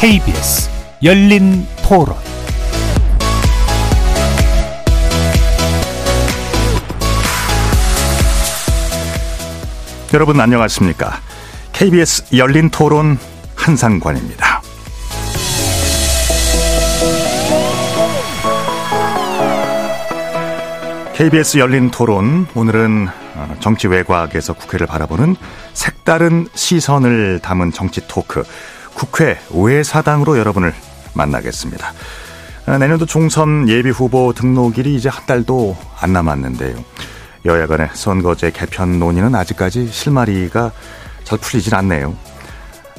KBS 열린토론 여러분 안녕하십니까? KBS 열린토론 한상관입니다. KBS 열린토론 오늘은 정치 외곽에서 국회를 바라보는 색다른 시선을 담은 정치 토크 국회 외사당으로 여러분을 만나겠습니다. 내년도 총선 예비후보 등록일이 이제 한 달도 안 남았는데요. 여야 간의 선거제 개편 논의는 아직까지 실마리가 잘 풀리진 않네요.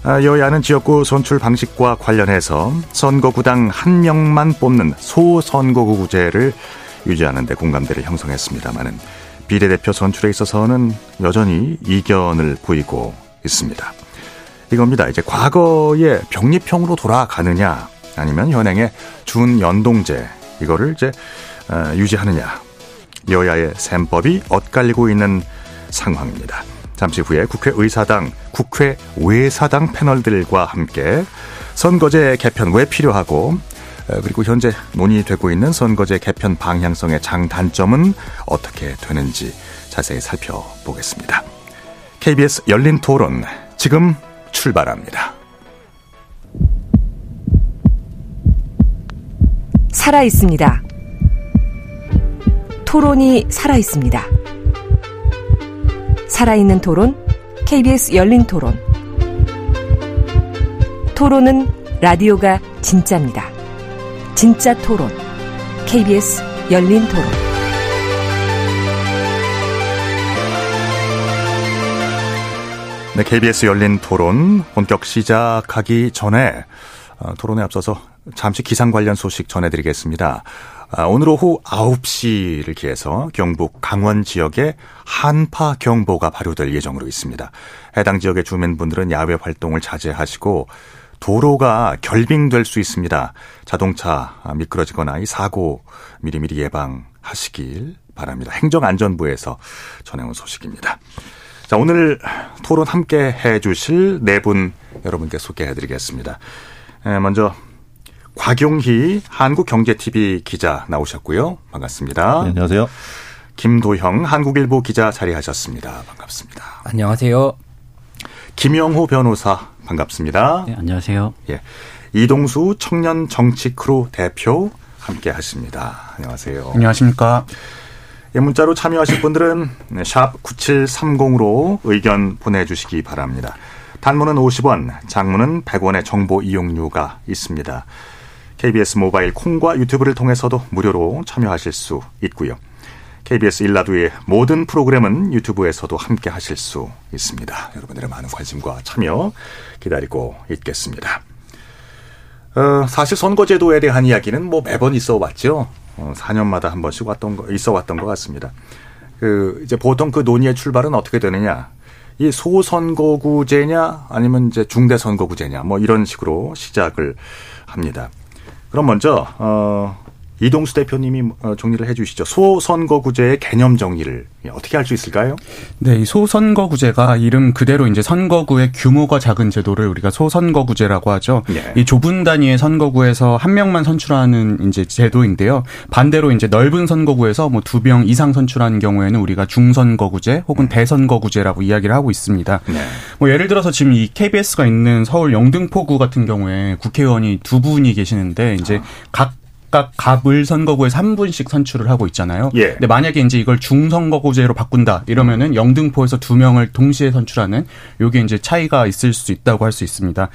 여야는 지역구 선출 방식과 관련해서 선거구당 한 명만 뽑는 소선거구제를 유지하는 데 공감대를 형성했습니다마는 비례대표 선출에 있어서는 여전히 이견을 보이고 있습니다. 이겁니다. 이제 과거의 병립형으로 돌아가느냐 아니면 현행의 준연동제 이거를 이제 유지하느냐 여야의 셈법이 엇갈리고 있는 상황입니다. 잠시 후에 국회 의사당, 국회 외사당 패널들과 함께 선거제 개편 왜 필요하고 그리고 현재 논의되고 있는 선거제 개편 방향성의 장단점은 어떻게 되는지 자세히 살펴보겠습니다. KBS 열린토론 지금 출발합니다. 살아있습니다. 토론이 살아있습니다. 살아있는 토론, KBS 열린토론. 토론은 라디오가 진짜입니다. 진짜 토론, KBS 열린토론. 네, KBS 열린토론 본격 시작하기 전에 토론에 앞서서 잠시 기상 관련 소식 전해드리겠습니다. 오늘 오후 9시를 기해서 경북 강원 지역에 한파 경보가 발효될 예정으로 있습니다. 해당 지역의 주민분들은 야외 활동을 자제하시고 도로가 결빙될 수 있습니다. 자동차 미끄러지거나 이 사고 미리미리 예방하시길 바랍니다. 행정안전부에서 전해온 소식입니다. 자, 오늘 토론 함께 해주실 네 분 여러분께 소개해드리겠습니다. 먼저 곽용희 한국경제TV 기자 나오셨고요. 반갑습니다. 네, 안녕하세요. 김도형 한국일보 기자 자리하셨습니다. 반갑습니다. 안녕하세요. 김영호 변호사 반갑습니다. 네, 안녕하세요. 예, 이동수 청년정치크루 대표 함께하십니다. 안녕하세요. 안녕하십니까. 예, 문자로 참여하실 분들은 샵 9730으로 의견 보내주시기 바랍니다. 단문은 50원, 장문은 100원의 정보 이용료가 있습니다. KBS 모바일 콩과 유튜브를 통해서도 무료로 참여하실 수 있고요. KBS 일라디오의 모든 프로그램은 유튜브에서도 함께 하실 수 있습니다. 여러분들의 많은 관심과 참여 기다리고 있겠습니다. 사실 선거제도에 대한 이야기는 뭐 매번 있어 왔죠. 4년마다 한 번씩 있어 왔던 것 같습니다. 이제 보통 그 논의의 출발은 어떻게 되느냐. 이 소선거구제냐 아니면 이제 중대선거구제냐 뭐 이런 식으로 시작을 합니다. 그럼 먼저 이동수 대표님이 정리를 해 주시죠. 소선거구제의 개념 정리를 어떻게 할 수 있을까요? 네, 이 소선거구제가 이름 그대로 이제 선거구의 규모가 작은 제도를 우리가 소선거구제라고 하죠. 예. 이 좁은 단위의 선거구에서 한 명만 선출하는 이제 제도인데요. 반대로 이제 넓은 선거구에서 뭐 두 명 이상 선출하는 경우에는 우리가 중선거구제 혹은 대선거구제라고 이야기를 하고 있습니다. 네. 뭐 예를 들어서 지금 이 KBS가 있는 서울 영등포구 같은 경우에 국회의원이 두 분이 계시는데 이제 각각 갑을 선거구에서 3분씩 선출을 하고 있잖아요. 예. 근데 만약에 이제 이걸 중선거구제로 바꾼다 이러면은 영등포에서 2명을 동시에 선출하는 요게 이제 차이가 있을 수 있다고 할 수 있습니다.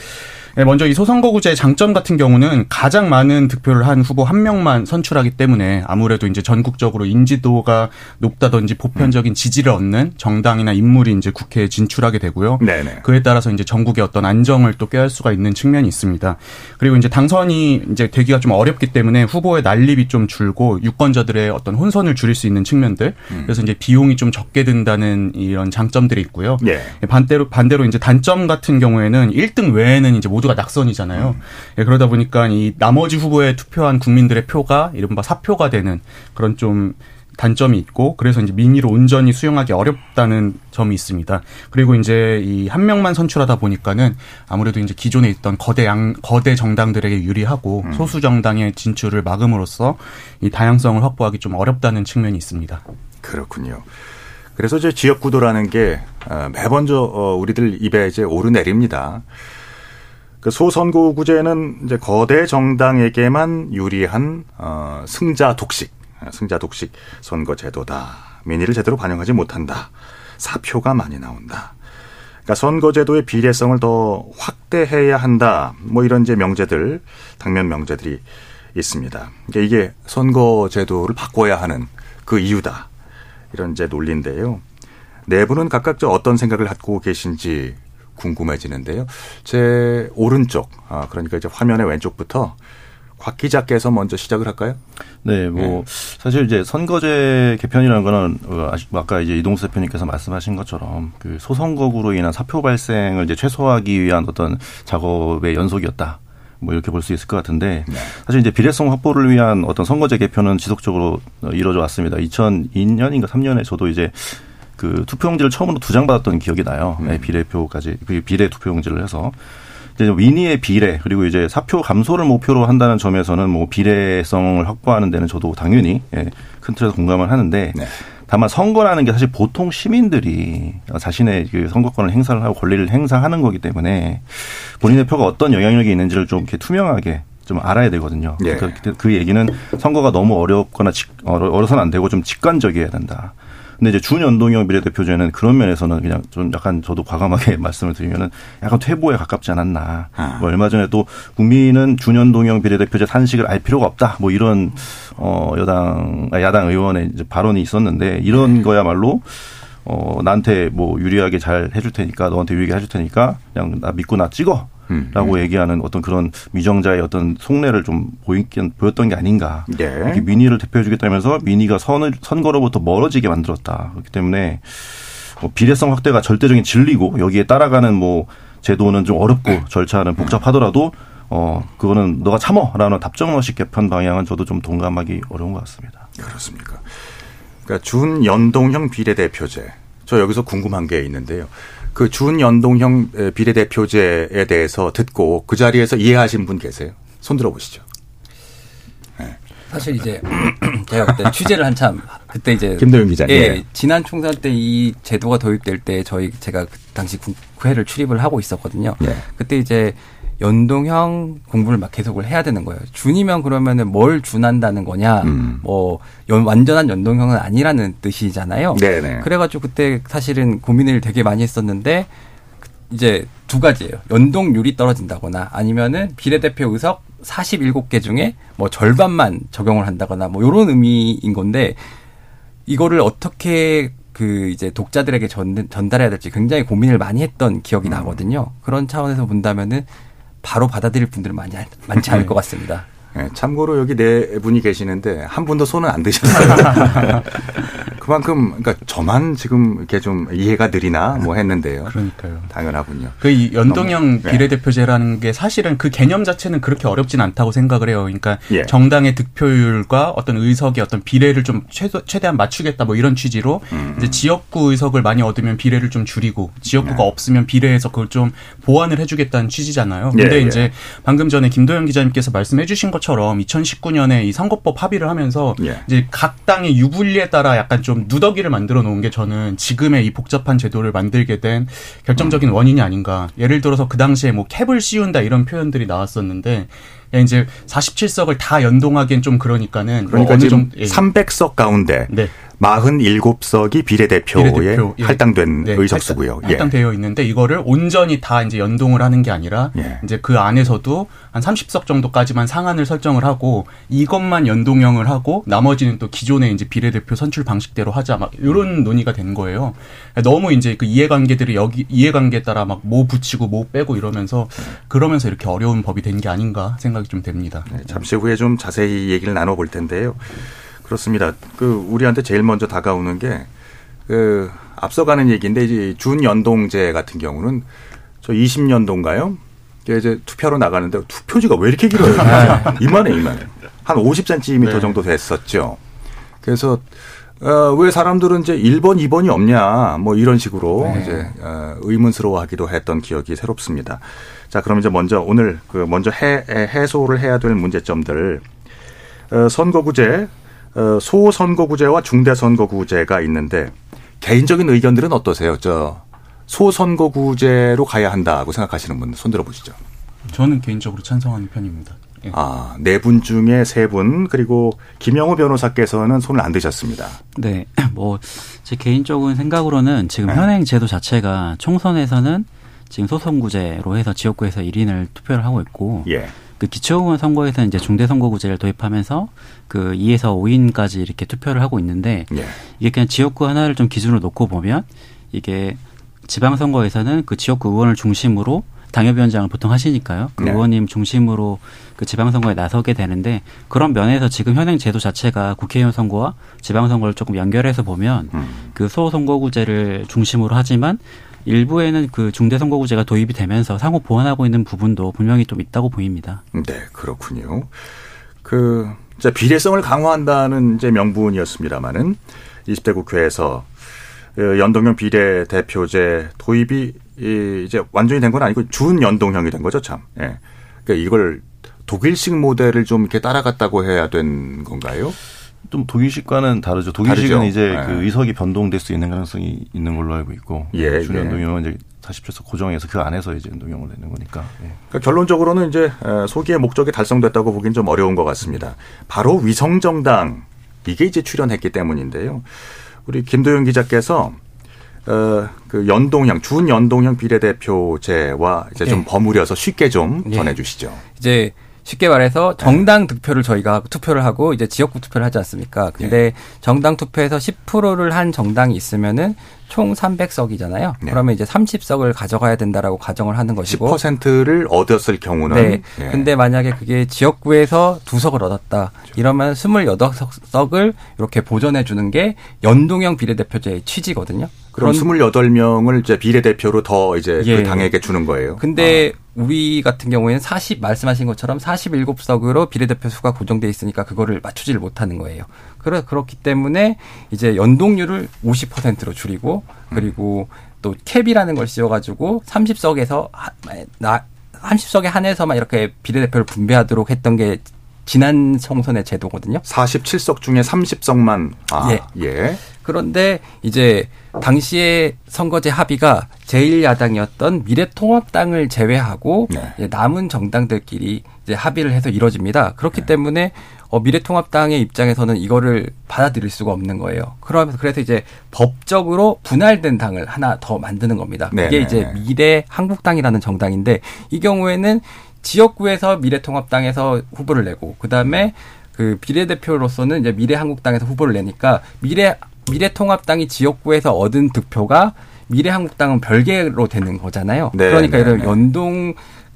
먼저 이 소선거구제의 장점 같은 경우는 가장 많은 득표를 한 후보 한 명만 선출하기 때문에 아무래도 이제 전국적으로 인지도가 높다든지 보편적인 지지를 얻는 정당이나 인물이 이제 국회에 진출하게 되고요. 네네. 그에 따라서 이제 전국의 어떤 안정을 또 꾀할 수가 있는 측면이 있습니다. 그리고 이제 당선이 이제 되기가 좀 어렵기 때문에 후보의 난립이 좀 줄고 유권자들의 어떤 혼선을 줄일 수 있는 측면들. 그래서 이제 비용이 좀 적게 든다는 이런 장점들이 있고요. 예. 반대로 이제 단점 같은 경우에는 1등 외에는 이제 모두 낙선이잖아요. 예, 그러다 보니까 이 나머지 후보에 투표한 국민들의 표가 이른바 사표가 되는 그런 좀 단점이 있고, 그래서 이제 민의로 온전히 수용하기 어렵다는 점이 있습니다. 그리고 이제 이 한 명만 선출하다 보니까는 아무래도 이제 기존에 있던 거대 정당들에게 유리하고 소수 정당의 진출을 막음으로써 이 다양성을 확보하기 좀 어렵다는 측면이 있습니다. 그렇군요. 그래서 이제 지역 구도라는 게 매번 우리들 입에 이제 오르내립니다. 그 소선거구제는 이제 거대 정당에게만 유리한 승자 독식 선거 제도다. 민의를 제대로 반영하지 못한다. 사표가 많이 나온다. 그러니까 선거 제도의 비례성을 더 확대해야 한다. 뭐 이런 이제 명제들, 당면 명제들이 있습니다. 그러니까 이게 선거 제도를 바꿔야 하는 그 이유다. 이런 이제 논리인데요. 내부는 각각 어떤 생각을 갖고 계신지 궁금해지는데요. 제 오른쪽, 그러니까 이제 화면의 왼쪽부터 곽 기자께서 먼저 시작을 할까요? 네, 뭐 사실 이제 선거제 개편이라는 거는 아까 이제 이동수 대표님께서 말씀하신 것처럼 그 소선거구로 인한 사표 발생을 이제 최소화하기 위한 어떤 작업의 연속이었다. 뭐 이렇게 볼 수 있을 것 같은데 사실 이제 비례성 확보를 위한 어떤 선거제 개편은 지속적으로 이루어져 왔습니다. 2002년인가 3년에 저도 이제 그 투표용지를 처음으로 2장 받았던 기억이 나요. 네, 비례표까지 비례 투표용지를 해서 이제 민의의 비례 그리고 이제 사표 감소를 목표로 한다는 점에서는 뭐 비례성을 확보하는 데는 저도 당연히 큰 틀에서 공감을 하는데 다만 선거라는 게 사실 보통 시민들이 자신의 그 선거권을 행사를 하고 권리를 행사하는 거기 때문에 본인의 표가 어떤 영향력이 있는지를 좀 이렇게 투명하게 좀 알아야 되거든요. 그러니까 그 얘기는 선거가 너무 어렵거나 어려서는 안 되고 좀 직관적이어야 된다. 근데 이제 준연동형 비례대표제는 그런 면에서는 그냥 좀 약간 저도 과감하게 말씀을 드리면은 약간 퇴보에 가깝지 않았나. 뭐 얼마 전에 또 국민은 준연동형 비례대표제 탄식을 알 필요가 없다. 뭐 이런 야당 의원의 이제 발언이 있었는데 이런 거야말로 나한테 뭐 유리하게 잘 해줄 테니까 너한테 유리하게 해줄 테니까 그냥 나 믿고 나 찍어. 라고 얘기하는 어떤 그런 미정자의 어떤 속내를 좀 보였던 게 아닌가. 이렇게 민의를 대표해주겠다면서 민의가 선거로부터 멀어지게 만들었다. 그렇기 때문에 비례성 확대가 절대적인 진리고 여기에 따라가는 뭐 제도는 좀 어렵고 절차는 복잡하더라도 그거는 너가 참어라는 답정너식 개편 방향은 저도 좀 동감하기 어려운 것 같습니다. 그렇습니까? 그러니까 준연동형 비례대표제. 저 여기서 궁금한 게 있는데요. 그 준연동형 비례대표제에 대해서 듣고 그 자리에서 이해하신 분 계세요? 손 들어보시죠. 네. 사실 이제 제가 그때 취재를 한참 그때 이제 김도형 기자님. 예, 지난 총선 때 이 제도가 도입될 때 제가 당시 국회를 출입을 하고 있었거든요. 예. 그때 이제 연동형 공부를 막 계속을 해야 되는 거예요. 준이면 그러면은 뭘 준한다는 거냐, 완전한 연동형은 아니라는 뜻이잖아요. 네네. 그래가지고 그때 사실은 고민을 되게 많이 했었는데, 이제 두 가지예요. 연동률이 떨어진다거나 아니면은 비례대표 의석 47개 중에 뭐 절반만 적용을 한다거나 뭐 요런 의미인 건데, 이거를 어떻게 그 이제 독자들에게 전달해야 될지 굉장히 고민을 많이 했던 기억이 나거든요. 그런 차원에서 본다면은, 바로 받아들일 분들은 많지 않을 것 같습니다. 네, 참고로 여기 네 분이 계시는데 한 분도 손은 안 드셨어요. 그만큼 그러니까 저만 지금 이렇게 좀 이해가 느리나 뭐 했는데요. 그러니까요. 당연하군요. 그 연동형 비례대표제라는 게 사실은 그 개념 자체는 그렇게 어렵진 않다고 생각을 해요. 그러니까 정당의 득표율과 어떤 의석의 어떤 비례를 좀 최대한 맞추겠다 뭐 이런 취지로 이제 지역구 의석을 많이 얻으면 비례를 좀 줄이고 지역구가 없으면 비례해서 그걸 좀 보완을 해주겠다는 취지잖아요. 그런데 이제 방금 전에 김도형 기자님께서 말씀해주신 것처럼 2019년에 이 선거법 합의를 하면서 이제 각 당의 유불리에 따라 약간 좀 누더기를 만들어 놓은 게 저는 지금의 이 복잡한 제도를 만들게 된 결정적인 원인이 아닌가. 예를 들어서 그 당시에 뭐 캡을 씌운다 이런 표현들이 나왔었는데 이제 47석을 다 연동하기엔 좀 그러니까 어느 지금 정도, 300석 가운데 47석이 비례대표에 할당된 의석수고요. 할당되어 있는데 이거를 온전히 다 이제 연동을 하는 게 아니라 이제 그 안에서도 한 30석 정도까지만 상한을 설정을 하고 이것만 연동형을 하고 나머지는 또 기존의 이제 비례대표 선출 방식대로 하자 막 이런 논의가 된 거예요. 너무 이제 그 이해관계들이 이해관계에 따라 막 뭐 붙이고 뭐 빼고 이러면서 그러면서 이렇게 어려운 법이 된 게 아닌가 생각이 좀 됩니다. 네, 잠시 후에 좀 자세히 얘기를 나눠볼 텐데요. 그렇습니다. 우리한테 제일 먼저 다가오는 게, 앞서가는 얘기인데, 이제, 준연동제 같은 경우는, 저 20년도인가요? 이제 투표로 나가는데, 투표지가 왜 이렇게 길어요? 이만해. 한 50cm 정도 됐었죠. 그래서, 왜 사람들은 이제 1번, 2번이 없냐, 뭐 이런 식으로 네. 이제 의문스러워하기도 했던 기억이 새롭습니다. 자, 그럼 이제 먼저 오늘 그 먼저 해소를 해야 될 문제점들, 선거구제, 소선거구제와 중대선거구제가 있는데 개인적인 의견들은 어떠세요? 저 소선거구제로 가야 한다고 생각하시는 분 손들어 보시죠. 저는 개인적으로 찬성하는 편입니다. 예. 아, 네 분 중에 세 분, 그리고 김영호 변호사께서는 손을 안 드셨습니다. 네, 뭐 제 개인적인 생각으로는 지금 현행 제도 자체가 총선에서는 지금 소선구제로 해서 지역구에서 1인을 투표를 하고 있고, 예. 그 기초의원 선거에서는 이제 중대선거구제를 도입하면서 그 2에서 5인까지 이렇게 투표를 하고 있는데, 예. 이게 그냥 지역구 하나를 좀 기준으로 놓고 보면 이게 지방선거에서는 그 지역구 의원을 중심으로 당협위원장을 보통 하시니까요. 그 네. 의원님 중심으로 그 지방선거에 나서게 되는데 그런 면에서 지금 현행 제도 자체가 국회의원 선거와 지방선거를 조금 연결해서 보면 그 소선거구제를 중심으로 하지만 일부에는 그 중대선거구제가 도입이 되면서 상호 보완하고 있는 부분도 분명히 좀 있다고 보입니다. 네, 그렇군요. 그 이제 비례성을 강화한다는 이제 명분이었습니다마는 20대 국회에서 연동형 비례대표제 도입이 이제 완전히 된 건 아니고 준연동형이 된 거죠, 참. 예. 그러니까 이걸 독일식 모델을 좀 이렇게 따라갔다고 해야 된 건가요? 좀 독일식과는 다르죠. 독일식은 다르죠? 이제 예. 그 의석이 변동될 수 있는 가능성이 있는 걸로 알고 있고 예, 준연동형은 예. 이제 40% 고정해서 그 안에서 이제 연동형을 내는 거니까. 예. 그러니까 결론적으로는 이제 소기의 목적이 달성됐다고 보기는 좀 어려운 것 같습니다. 바로 위성정당 이게 이제 출연했기 때문인데요. 우리 김도형 기자께서 그 연동형 준연동형 비례대표제와 이제 네. 좀 버무려서 쉽게 좀 네. 전해주시죠. 이제 쉽게 말해서 정당 득표를 저희가 투표를 하고 이제 지역구 투표를 하지 않습니까? 근데 네. 정당 투표에서 10%를 한 정당이 있으면은 총 300석이잖아요. 네. 그러면 이제 30석을 가져가야 된다라고 가정을 하는 것이고 10%를 얻었을 경우는 네. 네. 근데 만약에 그게 지역구에서 2석을 얻었다. 그렇죠. 이러면 28석을 이렇게 보전해 주는 게 연동형 비례대표제의 취지거든요. 그럼 28명을 이제 비례대표로 더 이제 예. 그 당에게 주는 거예요. 근데 우리 같은 경우에는 말씀하신 것처럼 47석으로 비례대표 수가 고정돼 있으니까 그거를 맞추지를 못하는 거예요. 그렇기 때문에 이제 연동률을 50%로 줄이고 그리고 또 캡이라는 걸 씌워가지고 30석에 한해서만 이렇게 비례대표를 분배하도록 했던 게 지난 총선의 제도거든요. 47석 중에 30석만. 아, 예. 예. 그런데 이제 당시에 선거제 합의가 제1야당이었던 미래통합당을 제외하고 네. 남은 정당들끼리 이제 합의를 해서 이뤄집니다. 그렇기 네. 때문에 미래통합당의 입장에서는 이거를 받아들일 수가 없는 거예요. 그래서 이제 법적으로 분할된 당을 하나 더 만드는 겁니다. 네. 이게 이제 미래한국당이라는 정당인데 이 경우에는 지역구에서 미래통합당에서 후보를 내고 그다음에 그 비례대표로서는 이제 미래한국당에서 후보를 내니까 미래통합당이 지역구에서 얻은 득표가 미래한국당은 별개로 되는 거잖아요. 네, 그러니까 이런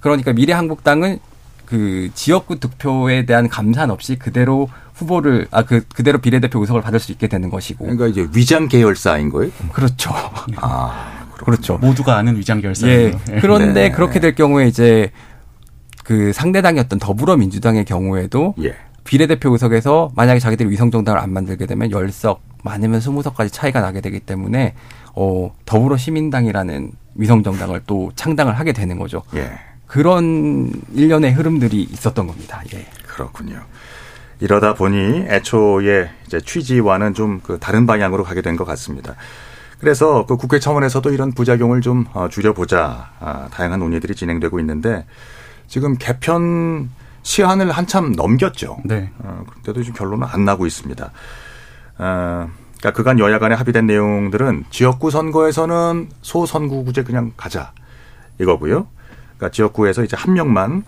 그러니까 미래한국당은 그 지역구 득표에 대한 감산 없이 그대로 후보를 그대로 비례대표 의석을 받을 수 있게 되는 것이고. 그러니까 이제 위장 계열사인 거예요? 그렇죠. 아, 그렇죠. 모두가 아는 위장 계열사예요. 예. 그런데 네. 그렇게 될 경우에 이제 그 상대당이었던 더불어민주당의 경우에도 예. 비례대표 의석에서 만약에 자기들이 위성정당을 안 만들게 되면 10석 많으면 20석까지 차이가 나게 되기 때문에 더불어시민당이라는 위성정당을 또 창당을 하게 되는 거죠. 예. 그런 일련의 흐름들이 있었던 겁니다. 예. 그렇군요. 이러다 보니 애초에 이제 취지와는 좀 그 다른 방향으로 가게 된 것 같습니다. 그래서 그 국회 차원에서도 이런 부작용을 좀 줄여보자 다양한 논의들이 진행되고 있는데 지금 개편 시한을 한참 넘겼죠. 네. 그런데도 지금 결론은 안 나고 있습니다. 그러니까 그간 여야 간에 합의된 내용들은 지역구 선거에서는 소선거구제 그냥 가자 이거고요. 그러니까 지역구에서 이제 한 명만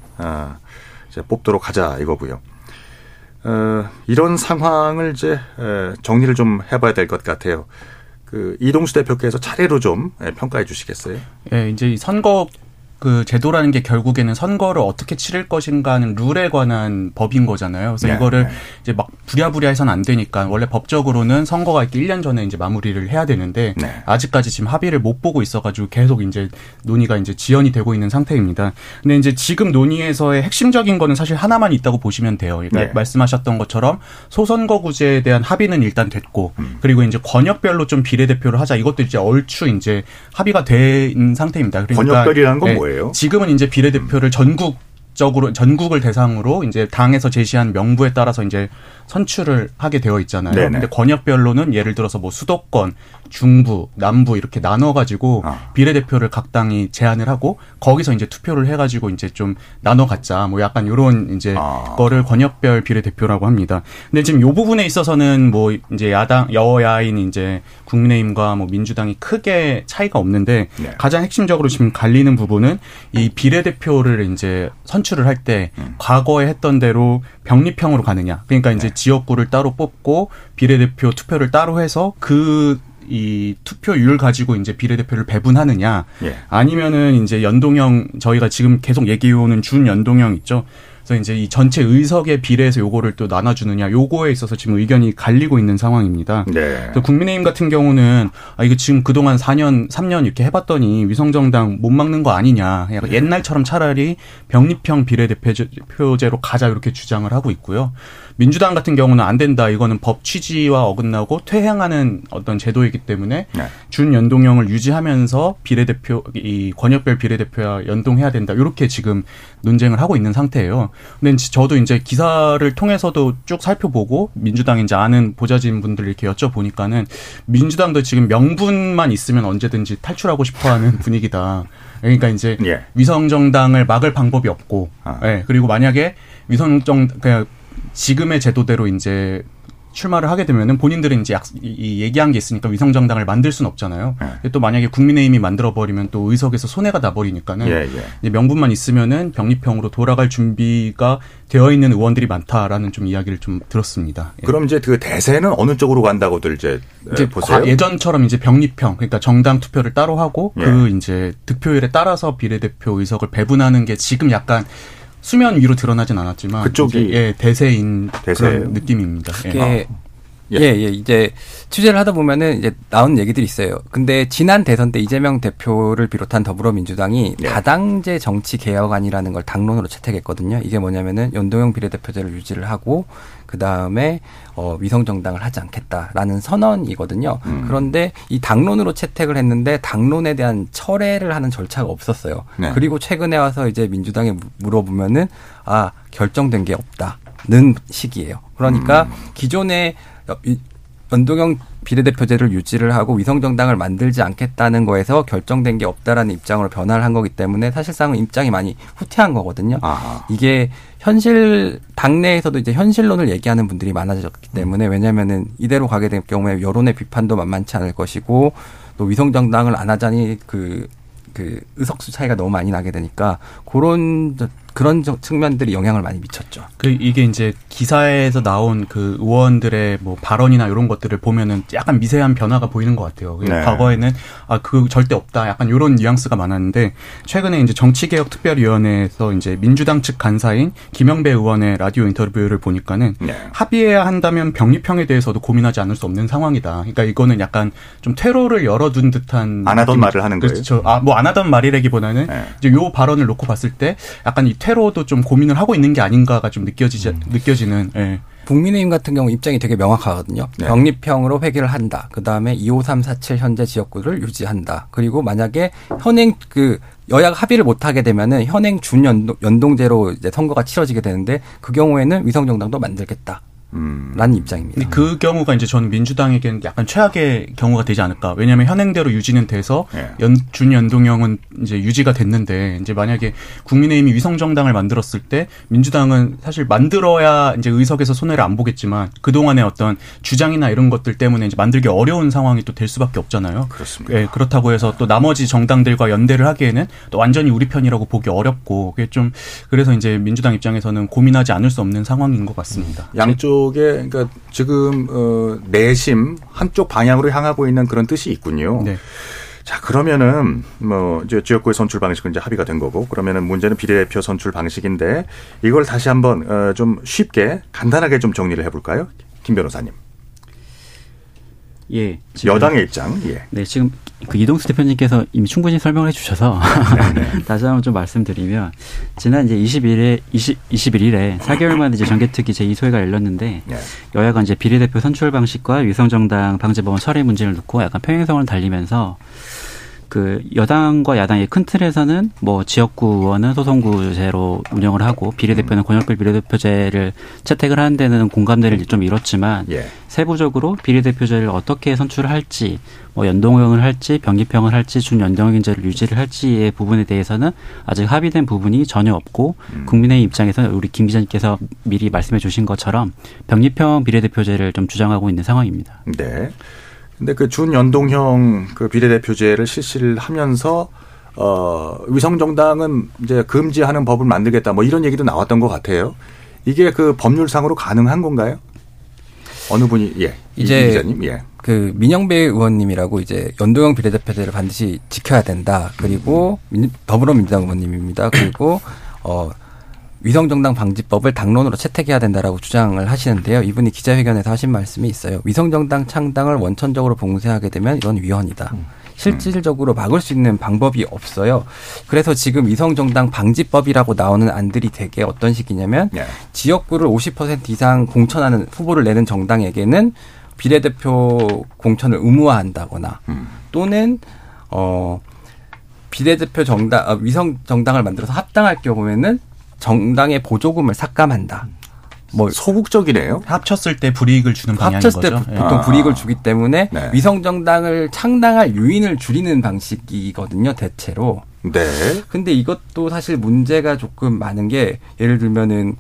이제 뽑도록 하자 이거고요. 이런 상황을 이제 정리를 좀 해봐야 될 것 같아요. 그 이동수 대표께서 차례로 좀 평가해 주시겠어요? 네, 이제 선거 그 제도라는 게 결국에는 선거를 어떻게 치를 것인가 하는 룰에 관한 법인 거잖아요. 그래서 네, 이거를 네. 이제 막 부랴부랴 해서는 안 되니까 원래 법적으로는 선거가 있기 1년 전에 이제 마무리를 해야 되는데 네. 아직까지 지금 합의를 못 보고 있어가지고 계속 이제 논의가 이제 지연이 되고 있는 상태입니다. 근데 이제 지금 논의에서의 핵심적인 거는 사실 하나만 있다고 보시면 돼요. 그러니까 네. 말씀하셨던 것처럼 소선거구제에 대한 합의는 일단 됐고 그리고 이제 권역별로 좀 비례대표를 하자 이것도 이제 얼추 이제 합의가 된 상태입니다. 그러니까 권역별이라는 건 네. 뭐예요? 지금은 이제 비례대표를 전국을 대상으로 이제 당에서 제시한 명부에 따라서 이제 선출을 하게 되어 있잖아요. 네네. 근데 권역별로는 예를 들어서 뭐 수도권, 중부, 남부 이렇게 나눠가지고 비례대표를 각 당이 제안을 하고 거기서 이제 투표를 해가지고 이제 좀 나눠갖자 뭐 약간 이런 이제 거를 권역별 비례대표라고 합니다. 근데 지금 요 부분에 있어서는 뭐 이제 여야인 이제 국민의힘과 뭐 민주당이 크게 차이가 없는데 네. 가장 핵심적으로 지금 갈리는 부분은 이 비례대표를 이제 선출을 할 때 과거에 했던 대로 병립형으로 가느냐. 그러니까 이제 네. 지역구를 따로 뽑고 비례대표 투표를 따로 해서 이 투표율 가지고 이제 비례대표를 배분하느냐. 예. 아니면은 이제 연동형 저희가 지금 계속 얘기해오는 준연동형 있죠. 그래서 이제 이 전체 의석에 비례해서 요거를 또 나눠주느냐, 요거에 있어서 지금 의견이 갈리고 있는 상황입니다. 네. 그래서 국민의힘 같은 경우는 이거 지금 그동안 3년 이렇게 해봤더니 위성정당 못 막는 거 아니냐. 약간 네. 옛날처럼 차라리 병립형 비례대표제로 가자 이렇게 주장을 하고 있고요. 민주당 같은 경우는 안 된다. 이거는 법 취지와 어긋나고 퇴행하는 어떤 제도이기 때문에 네. 준연동형을 유지하면서 비례대표, 이 권역별 비례대표와 연동해야 된다. 이렇게 지금 논쟁을 하고 있는 상태예요. 근데 저도 이제 기사를 통해서도 쭉 살펴보고 민주당 이제 아는 보좌진 분들 이렇게 여쭤보니까는 민주당도 지금 명분만 있으면 언제든지 탈출하고 싶어하는 분위기다. 그러니까 이제 예. 위성정당을 막을 방법이 없고, 예, 그리고 만약에 그냥 지금의 제도대로 이제 출마를 하게 되면은 본인들은 이제 얘기한 게 있으니까 위성정당을 만들 수는 없잖아요. 예. 또 만약에 국민의힘이 만들어버리면 또 의석에서 손해가 나버리니까는 예, 예. 이제 명분만 있으면은 병립형으로 돌아갈 준비가 되어 있는 의원들이 많다라는 좀 이야기를 좀 들었습니다. 예. 그럼 이제 그 대세는 어느 쪽으로 간다고들 이제 보세요? 예전처럼 이제 병립형 그러니까 정당 투표를 따로 하고 예. 그 이제 득표율에 따라서 비례대표 의석을 배분하는 게 지금 약간 수면 위로 드러나진 않았지만 그쪽이 예, 대세예요. 그런 느낌입니다. 예. 예, 이제 취재를 하다 보면은 이제 나온 얘기들이 있어요. 근데 지난 대선 때 이재명 대표를 비롯한 더불어민주당이 예. 다당제 정치 개혁안이라는 걸 당론으로 채택했거든요. 이게 뭐냐면은 연동형 비례대표제를 유지를 하고 그 다음에 위성 정당을 하지 않겠다라는 선언이거든요. 그런데 이 당론으로 채택을 했는데 당론에 대한 철회를 하는 절차가 없었어요. 네. 그리고 최근에 와서 이제 민주당에 물어보면은 결정된 게 없다는 식이에요. 그러니까 기존에 연동형 비례대표제를 유지를 하고 위성정당을 만들지 않겠다는 거에서 결정된 게 없다라는 입장으로 변화를 한 거기 때문에 사실상은 입장이 많이 후퇴한 거거든요. 이게 당내에서도 이제 현실론을 얘기하는 분들이 많아졌기 때문에 왜냐면은 이대로 가게 될 경우에 여론의 비판도 만만치 않을 것이고 또 위성정당을 안 하자니 그 의석수 차이가 너무 많이 나게 되니까 그런 측면들이 영향을 많이 미쳤죠. 이게 이제 기사에서 나온 그 의원들의 뭐 발언이나 이런 것들을 보면은 약간 미세한 변화가 보이는 것 같아요. 네. 과거에는 그 절대 없다. 약간 이런 뉘앙스가 많았는데 최근에 이제 정치개혁특별위원회에서 이제 민주당 측 간사인 김영배 의원의 라디오 인터뷰를 보니까는 네. 합의해야 한다면 병립형에 대해서도 고민하지 않을 수 없는 상황이다. 그러니까 이거는 약간 좀 퇴로를 열어둔 듯한 안 하던 말을 하는 거예요. 그렇죠. 뭐 안 하던 말이라기보다는 네. 이제 요 발언을 놓고 봤을 때 약간 이 퇴로도 좀 고민을 하고 있는 게 아닌가가 좀 느껴지는. 예. 국민의힘 같은 경우 입장이 되게 명확하거든요. 네. 병립형으로 회귀를 한다. 그다음에 2, 5, 3, 4, 7 현재 지역구를 유지한다. 그리고 만약에 현행 여야가 합의를 못하게 되면은 현행 준연동제로 이제 선거가 치러지게 되는데 그 경우에는 위성정당도 만들겠다. 라는 입장입니다. 근데 그 경우가 이제 전 민주당에게는 약간 최악의 경우가 되지 않을까. 왜냐하면 현행대로 유지는 돼서 준연동형은 이제 유지가 됐는데 이제 만약에 국민의힘이 위성정당을 만들었을 때 민주당은 사실 만들어야 이제 의석에서 손해를 안 보겠지만 그동안의 어떤 주장이나 이런 것들 때문에 이제 만들기 어려운 상황이 또 될 수밖에 없잖아요. 그렇습니다. 예, 그렇다고 해서 또 나머지 정당들과 연대를 하기에는 또 완전히 우리 편이라고 보기 어렵고 그게 좀 그래서 이제 민주당 입장에서는 고민하지 않을 수 없는 상황인 것 같습니다. 양쪽 그러니까 지금 내심 한쪽 방향으로 향하고 있는 그런 뜻이 있군요. 네. 자, 그러면은 뭐 이제 지역구의 선출 방식은 이제 합의가 된 거고, 그러면은 문제는 비례대표 선출 방식인데 이걸 다시 한번 좀 쉽게 간단하게 좀 정리를 해볼까요, 김 변호사님? 예, 여당의 입장. 예. 네, 지금 그 이동수 대표님께서 이미 충분히 설명을 해주셔서 다시 한번 좀 말씀드리면, 지난 이제 21일에 4개월 만에 이제 정개특위 제2소위가 열렸는데, 예. 여야가 이제 비례대표 선출 방식과 위성정당 방지법원 철회 문제를 놓고 약간 평행선을 달리면서, 그 여당과 야당의 큰 틀에서는 뭐 지역구 의원은 소선구제로 운영을 하고 비례대표는 권역별 비례대표제를 채택을 하는 데는 공감대를 좀 이뤘지만, 예. 세부적으로 비례대표제를 어떻게 선출을 할지, 뭐 연동형을 할지 병립형을 할지 준연동형제를 유지를 할지의 부분에 대해서는 아직 합의된 부분이 전혀 없고, 국민의힘 입장에서는 우리 김 기자님께서 미리 말씀해 주신 것처럼 병립형 비례대표제를 좀 주장하고 있는 상황입니다. 네. 근데 그 준연동형 그 비례대표제를 실시를 하면서 위성정당은 이제 금지하는 법을 만들겠다, 뭐 이런 얘기도 나왔던 것 같아요. 이게 그 법률상으로 가능한 건가요? 어느 분이, 예, 이제 기자님, 예, 그 민영배 의원님이라고 이제 연동형 비례대표제를 반드시 지켜야 된다. 그리고 더불어민주당 의원님입니다. 그리고 위성정당 방지법을 당론으로 채택해야 된다라고 주장을 하시는데요. 이분이 기자회견에서 하신 말씀이 있어요. 위성정당 창당을 원천적으로 봉쇄하게 되면 이건 위헌이다. 실질적으로 막을 수 있는 방법이 없어요. 그래서 지금 위성정당 방지법이라고 나오는 안들이 되게 어떤 식이냐면, 네. 지역구를 50% 이상 공천하는 후보를 내는 정당에게는 비례대표 공천을 의무화한다거나, 또는 비례대표 정당, 위성정당을 만들어서 합당할 경우에는 정당의 보조금을 삭감한다. 뭐 소극적이네요. 합쳤을 때 불이익을 주는 방향인 거죠. 합쳤을 때 보통 불이익을 주기 때문에, 네. 위성정당을 창당할 유인을 줄이는 방식이거든요, 대체로. 네. 근데 이것도 사실 문제가 조금 많은 게, 예를 들면은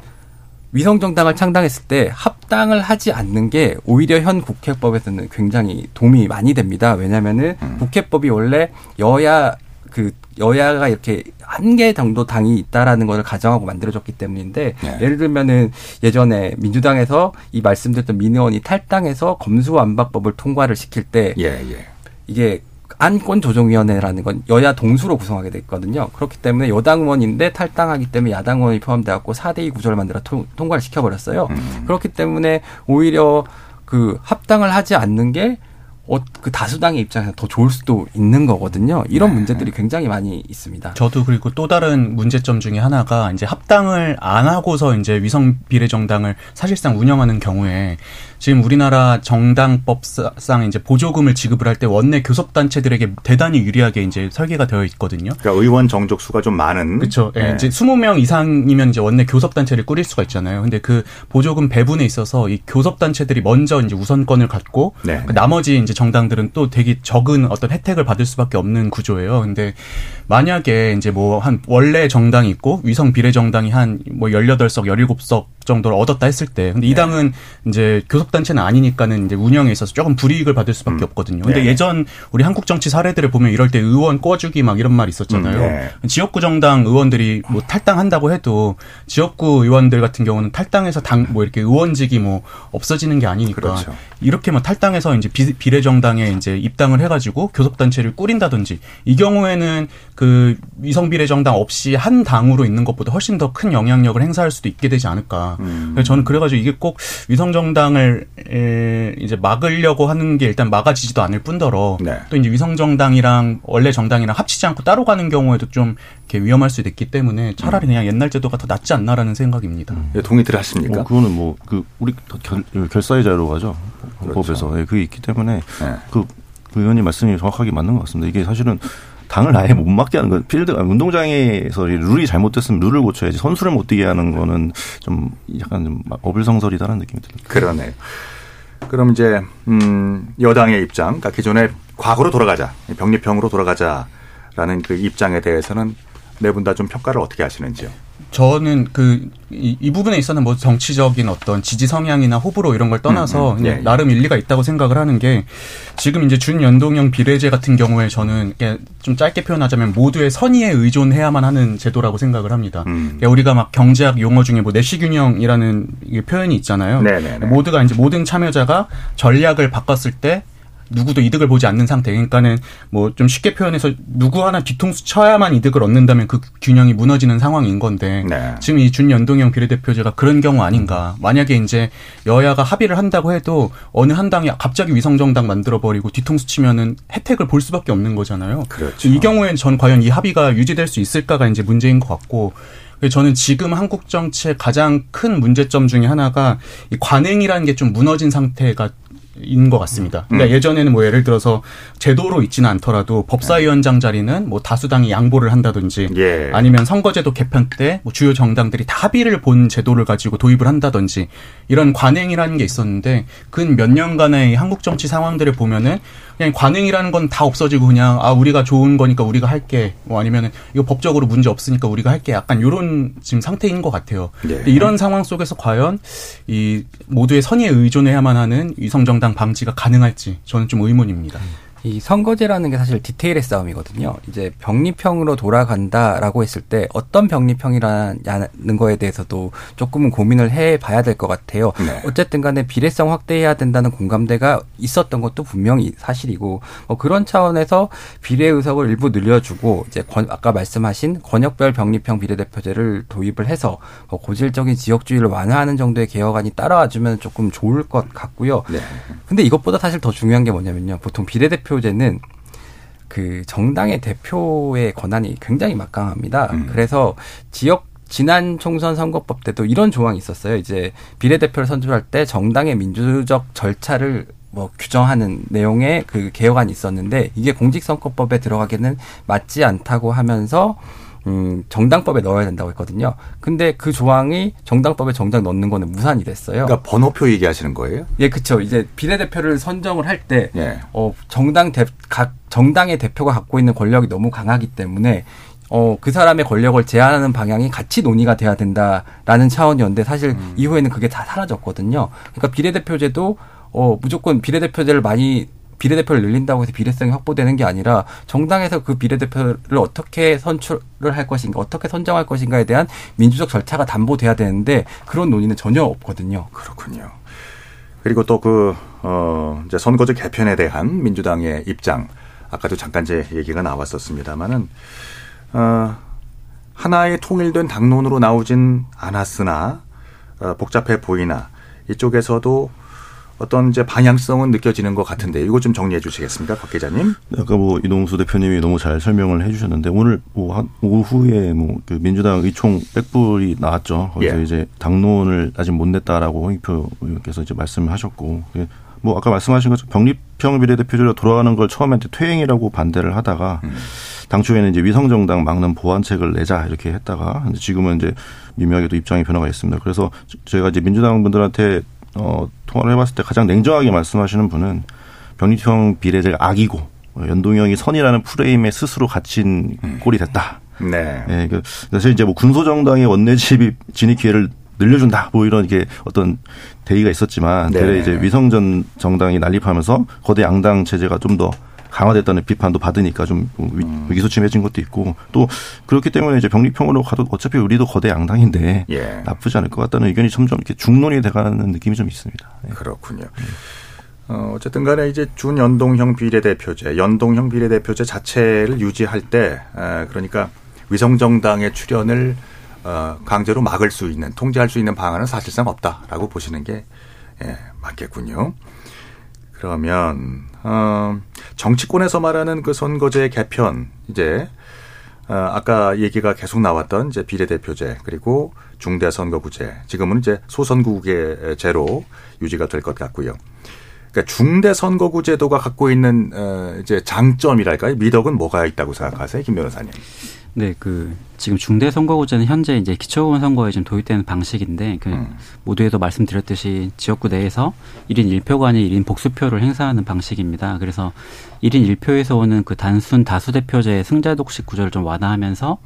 위성정당을 창당했을 때 합당을 하지 않는 게 오히려 현 국회법에서는 굉장히 도움이 많이 됩니다. 왜냐면은 국회법이 원래 여야가 이렇게 한 개 정도 당이 있다라는 것을 가정하고 만들어졌기 때문인데, 네. 예를 들면은 예전에 민주당에서 이 말씀드렸던 민 의원이 탈당해서 검수완박법을 통과를 시킬 때, 예. 이게 안건조정위원회라는 건 여야 동수로 구성하게 됐거든요. 그렇기 때문에 여당 의원인데 탈당하기 때문에 야당 의원이 포함돼갖고 4대2 구조를 만들어 통과를 시켜버렸어요. 그렇기 때문에 오히려 그 합당을 하지 않는 게 그 다수당의 입장에서 더 좋을 수도 있는 거거든요. 이런, 네. 문제들이 굉장히 많이 있습니다. 저도 그리고 또 다른 문제점 중에 하나가, 이제 합당을 안 하고서 이제 위성 비례정당을 사실상 운영하는 경우에, 지금 우리나라 정당법상 이제 보조금을 지급을 할 때 원내 교섭단체들에게 대단히 유리하게 이제 설계가 되어 있거든요. 그러니까 의원 정족 수가 좀 많은. 그렇죠. 네. 이제 20명 이상이면 이제 원내 교섭단체를 꾸릴 수가 있잖아요. 근데 그 보조금 배분에 있어서 이 교섭단체들이 먼저 이제 우선권을 갖고, 네. 그 나머지 이제 정당들은 또 되게 적은 어떤 혜택을 받을 수밖에 없는 구조예요. 근데 만약에 이제 뭐 한 원래 정당이 있고 위성 비례정당이 한 뭐 18석, 17석 정도를 얻었다 했을 때, 근데 이 당은, 네. 이제 교섭단체는 아니니까는 이제 운영에 있어서 조금 불이익을 받을 수밖에 없거든요. 근데, 네. 예전 우리 한국 정치 사례들을 보면 이럴 때 의원 꿔주기 막 이런 말 있었잖아요. 네. 지역구 정당 의원들이 뭐 탈당한다고 해도 지역구 의원들 같은 경우는 탈당해서 당 뭐 이렇게 의원직이 뭐 없어지는 게 아니니까, 그렇죠. 이렇게 뭐 탈당해서 이제 비례정당에 이제 입당을 해가지고 교섭단체를 꾸린다든지, 이 경우에는 그 위성 비례정당 없이 한 당으로 있는 것보다 훨씬 더 큰 영향력을 행사할 수도 있게 되지 않을까. 그래서 저는 그래가지고 이게 꼭 위성정당을 이제 막으려고 하는 게 일단 막아지지도 않을 뿐더러, 네. 또 이제 위성정당이랑 원래 정당이랑 합치지 않고 따로 가는 경우에도 좀 이렇게 위험할 수도 있기 때문에 차라리 그냥 옛날 제도가 더 낫지 않나라는 생각입니다. 예, 동의들 하십니까? 그거는 뭐 그 우리 결사의 자유라고 하죠. 법에서. 그렇죠. 예, 그게 있기 때문에, 네. 그 의원님 말씀이 정확하게 맞는 것 같습니다. 이게 사실은 당을 아예 못 막게 하는 건, 운동장에서 룰이 잘못됐으면 룰을 고쳐야지 선수를 못 뛰게 하는 거는 좀 약간 좀 어불성설이다라는 느낌이 듭니다. 그러네요. 그럼 이제 여당의 입장, 그러니까 기존의 과거로 돌아가자, 병립형으로 돌아가자라는 그 입장에 대해서는 네 분 다 좀 평가를 어떻게 하시는지요? 저는 이 부분에 있어서는 뭐 정치적인 어떤 지지 성향이나 호불호 이런 걸 떠나서 예, 나름 일리가 있다고 생각을 하는 게, 지금 이제 준연동형 비례제 같은 경우에 저는 좀 짧게 표현하자면 모두의 선의에 의존해야만 하는 제도라고 생각을 합니다. 우리가 막 경제학 용어 중에 뭐 내시균형이라는 표현이 있잖아요. 네네네. 모두가 이제 모든 참여자가 전략을 바꿨을 때 누구도 이득을 보지 않는 상태. 그러니까는 뭐 좀 쉽게 표현해서 누구 하나 뒤통수 쳐야만 이득을 얻는다면 그 균형이 무너지는 상황인 건데 네. 지금 이 준연동형 비례대표제가 그런 경우 아닌가. 만약에 이제 여야가 합의를 한다고 해도 어느 한 당이 갑자기 위성정당 만들어버리고 뒤통수 치면은 혜택을 볼 수밖에 없는 거잖아요. 그렇죠. 이 경우엔 전 과연 이 합의가 유지될 수 있을까가 이제 문제인 것 같고. 저는 지금 한국 정치의 가장 큰 문제점 중에 하나가 이 관행이라는 게 좀 무너진 상태가 인 것 같습니다. 그러니까 예전에는 뭐 예를 들어서 제도로 있지는 않더라도 법사위원장 자리는 뭐 다수당이 양보를 한다든지 예. 아니면 선거제도 개편 때 뭐 주요 정당들이 다 합의를 본 제도를 가지고 도입을 한다든지 이런 관행이라는 게 있었는데 근 몇 년간의 한국 정치 상황들을 보면은 그냥 관행이라는 건 다 없어지고 그냥 아 우리가 좋은 거니까 우리가 할게 뭐 아니면은 이거 법적으로 문제 없으니까 우리가 할게 약간 이런 지금 상태인 것 같아요. 예. 이런 상황 속에서 과연 이 모두의 선의에 의존해야만 하는 위성정당 방지가 가능할지 저는 좀 의문입니다. 이 선거제라는 게 사실 디테일의 싸움이거든요. 이제 병리평으로 돌아간다라고 했을 때 어떤 병리평이라는 거에 대해서도 조금은 고민을 해봐야 될 것 같아요. 네. 어쨌든 간에 비례성 확대해야 된다는 공감대가 있었던 것도 분명히 사실이고 그런 차원에서 비례 의석을 일부 늘려주고 이제 아까 말씀하신 권역별 병리평 비례대표제를 도입을 해서 고질적인 지역주의를 완화하는 정도의 개혁안이 따라와주면 조금 좋을 것 같고요. 네. 근데 이것보다 사실 더 중요한 게 뭐냐면요. 보통 비례대표 제는 그 정당의 대표의 권한이 굉장히 막강합니다. 그래서 지난 총선 선거법 때도 이런 조항이 있었어요. 이제 비례대표를 선출할 때 정당의 민주적 절차를 뭐 규정하는 내용의 그 개혁안이 있었는데 이게 공직선거법에 들어가기는 맞지 않다고 하면서 정당법에 넣어야 된다고 했거든요. 근데 그 조항이 정당법에 정작 넣는 거는 무산이 됐어요. 그러니까 번호표 얘기하시는 거예요? 예, 그렇죠. 이제 비례대표를 선정을 할 때 예. 각 정당의 대표가 갖고 있는 권력이 너무 강하기 때문에 그 사람의 권력을 제한하는 방향이 같이 논의가 돼야 된다라는 차원이었는데 사실 이후에는 그게 다 사라졌거든요. 그러니까 비례대표제도 무조건 비례대표제를 많이 비례대표를 늘린다고 해서 비례성이 확보되는 게 아니라 정당에서 그 비례대표를 어떻게 선출을 할 것인가, 어떻게 선정할 것인가에 대한 민주적 절차가 담보돼야 되는데 그런 논의는 전혀 없거든요. 그렇군요. 그리고 또 이제 선거제 개편에 대한 민주당의 입장, 아까도 잠깐 제 얘기가 나왔었습니다만은 하나의 통일된 당론으로 나오진 않았으나 복잡해 보이나 이쪽에서도 어떤 이제 방향성은 느껴지는 것 같은데 이거 좀 정리해 주시겠습니까, 박 기자님? 아까 이동수 대표님이 너무 잘 설명을 해주셨는데 오늘 오후에 그 민주당 의총 백불이 나왔죠. 거기서 예. 이제 당론을 아직 못 냈다라고 홍익표 의원께서 이제 말씀하셨고 아까 말씀하신 것처럼 병립형 비례대표제로 돌아가는 걸 처음에 퇴행이라고 반대를 하다가 당초에는 이제 위성정당 막는 보완책을 내자 이렇게 했다가 지금은 이제 미묘하게도 입장의 변화가 있습니다. 그래서 저희가 이제 민주당 분들한테 통화를 해봤을 때 가장 냉정하게 말씀하시는 분은 병립형 비례제가 악이고 연동형이 선이라는 프레임에 스스로 갇힌 꼴이 됐다. 네. 예, 그래서 이제 군소정당의 원내 진입 기회를 늘려준다. 이런 이게 어떤 대의가 있었지만 네. 대래 이제 위성전 정당이 난립하면서 거대 양당 체제가 좀 더 강화됐다는 비판도 받으니까 좀 위기소침해진 것도 있고 또 그렇기 때문에 이제 병립형으로 가도 어차피 우리도 거대 양당인데 예. 나쁘지 않을 것 같다는 의견이 점점 이렇게 중론이 돼가는 느낌이 좀 있습니다. 예. 그렇군요. 어쨌든 간에 이제 준연동형 비례대표제, 연동형 비례대표제 자체를 유지할 때 그러니까 위성정당의 출현을 강제로 막을 수 있는, 통제할 수 있는 방안은 사실상 없다라고 보시는 게 맞겠군요. 그러면 정치권에서 말하는 그 선거제 개편 이제 아까 얘기가 계속 나왔던 이제 비례대표제 그리고 중대선거구제 지금은 이제 소선거구제 제로 유지가 될 것 같고요. 그러니까 중대선거구 제도가 갖고 있는 이제 장점이랄까요? 미덕은 뭐가 있다고 생각하세요, 김 변호사님? 네, 지금 중대선거구제는 현재 이제 기초의원선거에 지금 도입되는 방식인데 모두에도 말씀드렸듯이 지역구 내에서 1인 1표관이 1인 복수표를 행사하는 방식입니다. 그래서 1인 1표에서 오는 그 단순 다수대표제의 승자독식 구조를 좀 완화하면서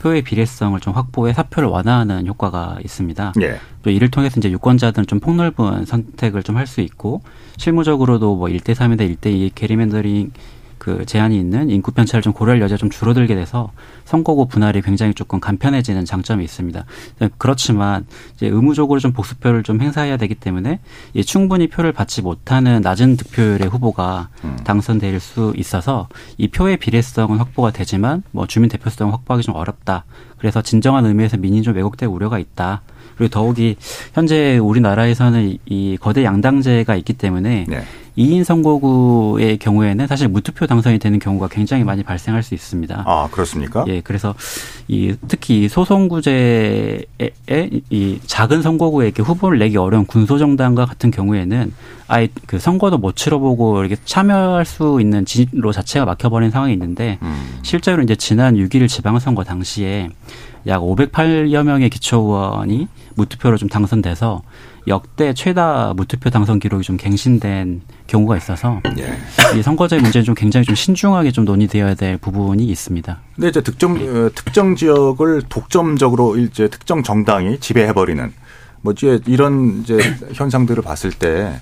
표의 비례성을 좀 확보해 사표를 완화하는 효과가 있습니다. 예. 또 이를 통해서 이제 유권자들은 좀 폭넓은 선택을 좀 할 수 있고 실무적으로도 1대 3이나 1대 2 게리맨더링 그 제한이 있는 인구 편차를 좀 고려할 여지가 좀 줄어들게 돼서 선거구 분할이 굉장히 조금 간편해지는 장점이 있습니다. 그렇지만 이제 의무적으로 좀 복수표를 좀 행사해야 되기 때문에 충분히 표를 받지 못하는 낮은 득표율의 후보가 당선될 수 있어서 이 표의 비례성은 확보가 되지만 뭐 주민 대표성은 확보하기 좀 어렵다. 그래서 진정한 의미에서 민이 좀 왜곡될 우려가 있다. 그리고 더욱이 현재 우리나라에서는 이 거대 양당제가 있기 때문에 네. 2인 선거구의 경우에는 사실 무투표 당선이 되는 경우가 굉장히 많이 발생할 수 있습니다. 아, 그렇습니까? 예, 그래서 이 특히 소선구제의 이 작은 선거구에 이렇게 후보를 내기 어려운 군소정당과 같은 경우에는 아예 그 선거도 못 치러보고 이렇게 참여할 수 있는 진로 자체가 막혀버린 상황이 있는데 실제로 이제 지난 6.1 지방선거 당시에 약 508여 명의 기초의원이 무투표로 좀 당선돼서 역대 최다 무투표 당선 기록이 좀 갱신된 경우가 있어서 예. 이 선거제 문제는 좀 굉장히 좀 신중하게 좀 논의되어야 될 부분이 있습니다. 근데 이제 특정 지역을 독점적으로 이제 특정 정당이 지배해버리는 뭐 이제 이런 이제 현상들을 봤을 때.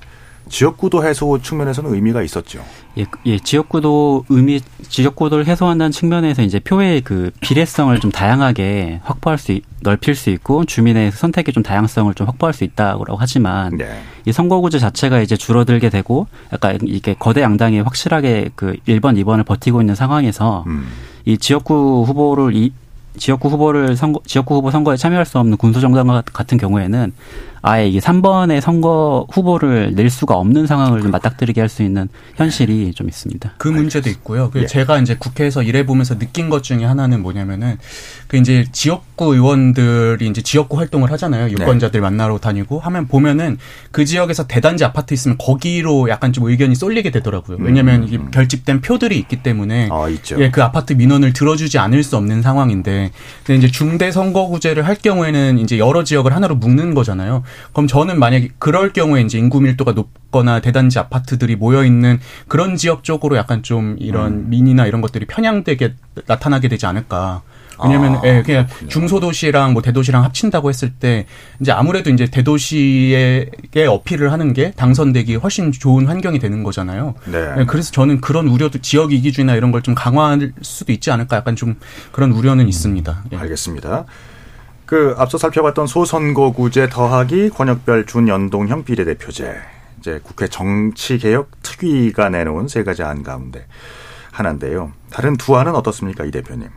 지역구도 해소 측면에서는 의미가 있었죠. 예, 지역구도를 해소한다는 측면에서 이제 표의 그 비례성을 좀 다양하게 확보할 수, 넓힐 수 있고 주민의 선택의 좀 다양성을 좀 확보할 수 있다고 하지만 네. 이 선거구제 자체가 이제 줄어들게 되고 약간 이게 거대 양당이 확실하게 그 1번, 2번을 버티고 있는 상황에서 이 지역구 후보를 지역구 후보 선거에 참여할 수 없는 군소정당과 같은 경우에는 아예 이게 3번의 선거 후보를 낼 수가 없는 상황을 좀 맞닥뜨리게 할 수 있는 현실이 좀 있습니다. 그 문제도 있고요. 예. 제가 이제 국회에서 일해보면서 느낀 것 중에 하나는 뭐냐면은 그 이제 지역구 의원들이 이제 지역구 활동을 하잖아요. 유권자들 네. 만나러 다니고 하면 보면은 그 지역에서 대단지 아파트 있으면 거기로 약간 좀 의견이 쏠리게 되더라고요. 왜냐하면 이게 결집된 표들이 있기 때문에 있죠. 예, 그 아파트 민원을 들어주지 않을 수 없는 상황인데 근데 이제 중대 선거구제를 할 경우에는 이제 여러 지역을 하나로 묶는 거잖아요. 그럼 저는 만약에 그럴 경우에 이제 인구 밀도가 높거나 대단지 아파트들이 모여 있는 그런 지역 쪽으로 약간 좀 이런 민이나 이런 것들이 편향되게 나타나게 되지 않을까. 왜냐면 예, 그냥 중소도시랑 뭐 대도시랑 합친다고 했을 때 이제 아무래도 이제 대도시에 어필을 하는 게 당선되기 훨씬 좋은 환경이 되는 거잖아요. 네. 예, 그래서 저는 그런 우려도 지역 이기주의나 이런 걸 좀 강화할 수도 있지 않을까 약간 좀 그런 우려는 있습니다. 예. 알겠습니다. 그 앞서 살펴봤던 소선거구제 더하기 권역별 준연동형 비례대표제 이제 국회 정치개혁 특위가 내놓은 세 가지 안 가운데 하나인데요. 다른 두 안은 어떻습니까, 이 대표님?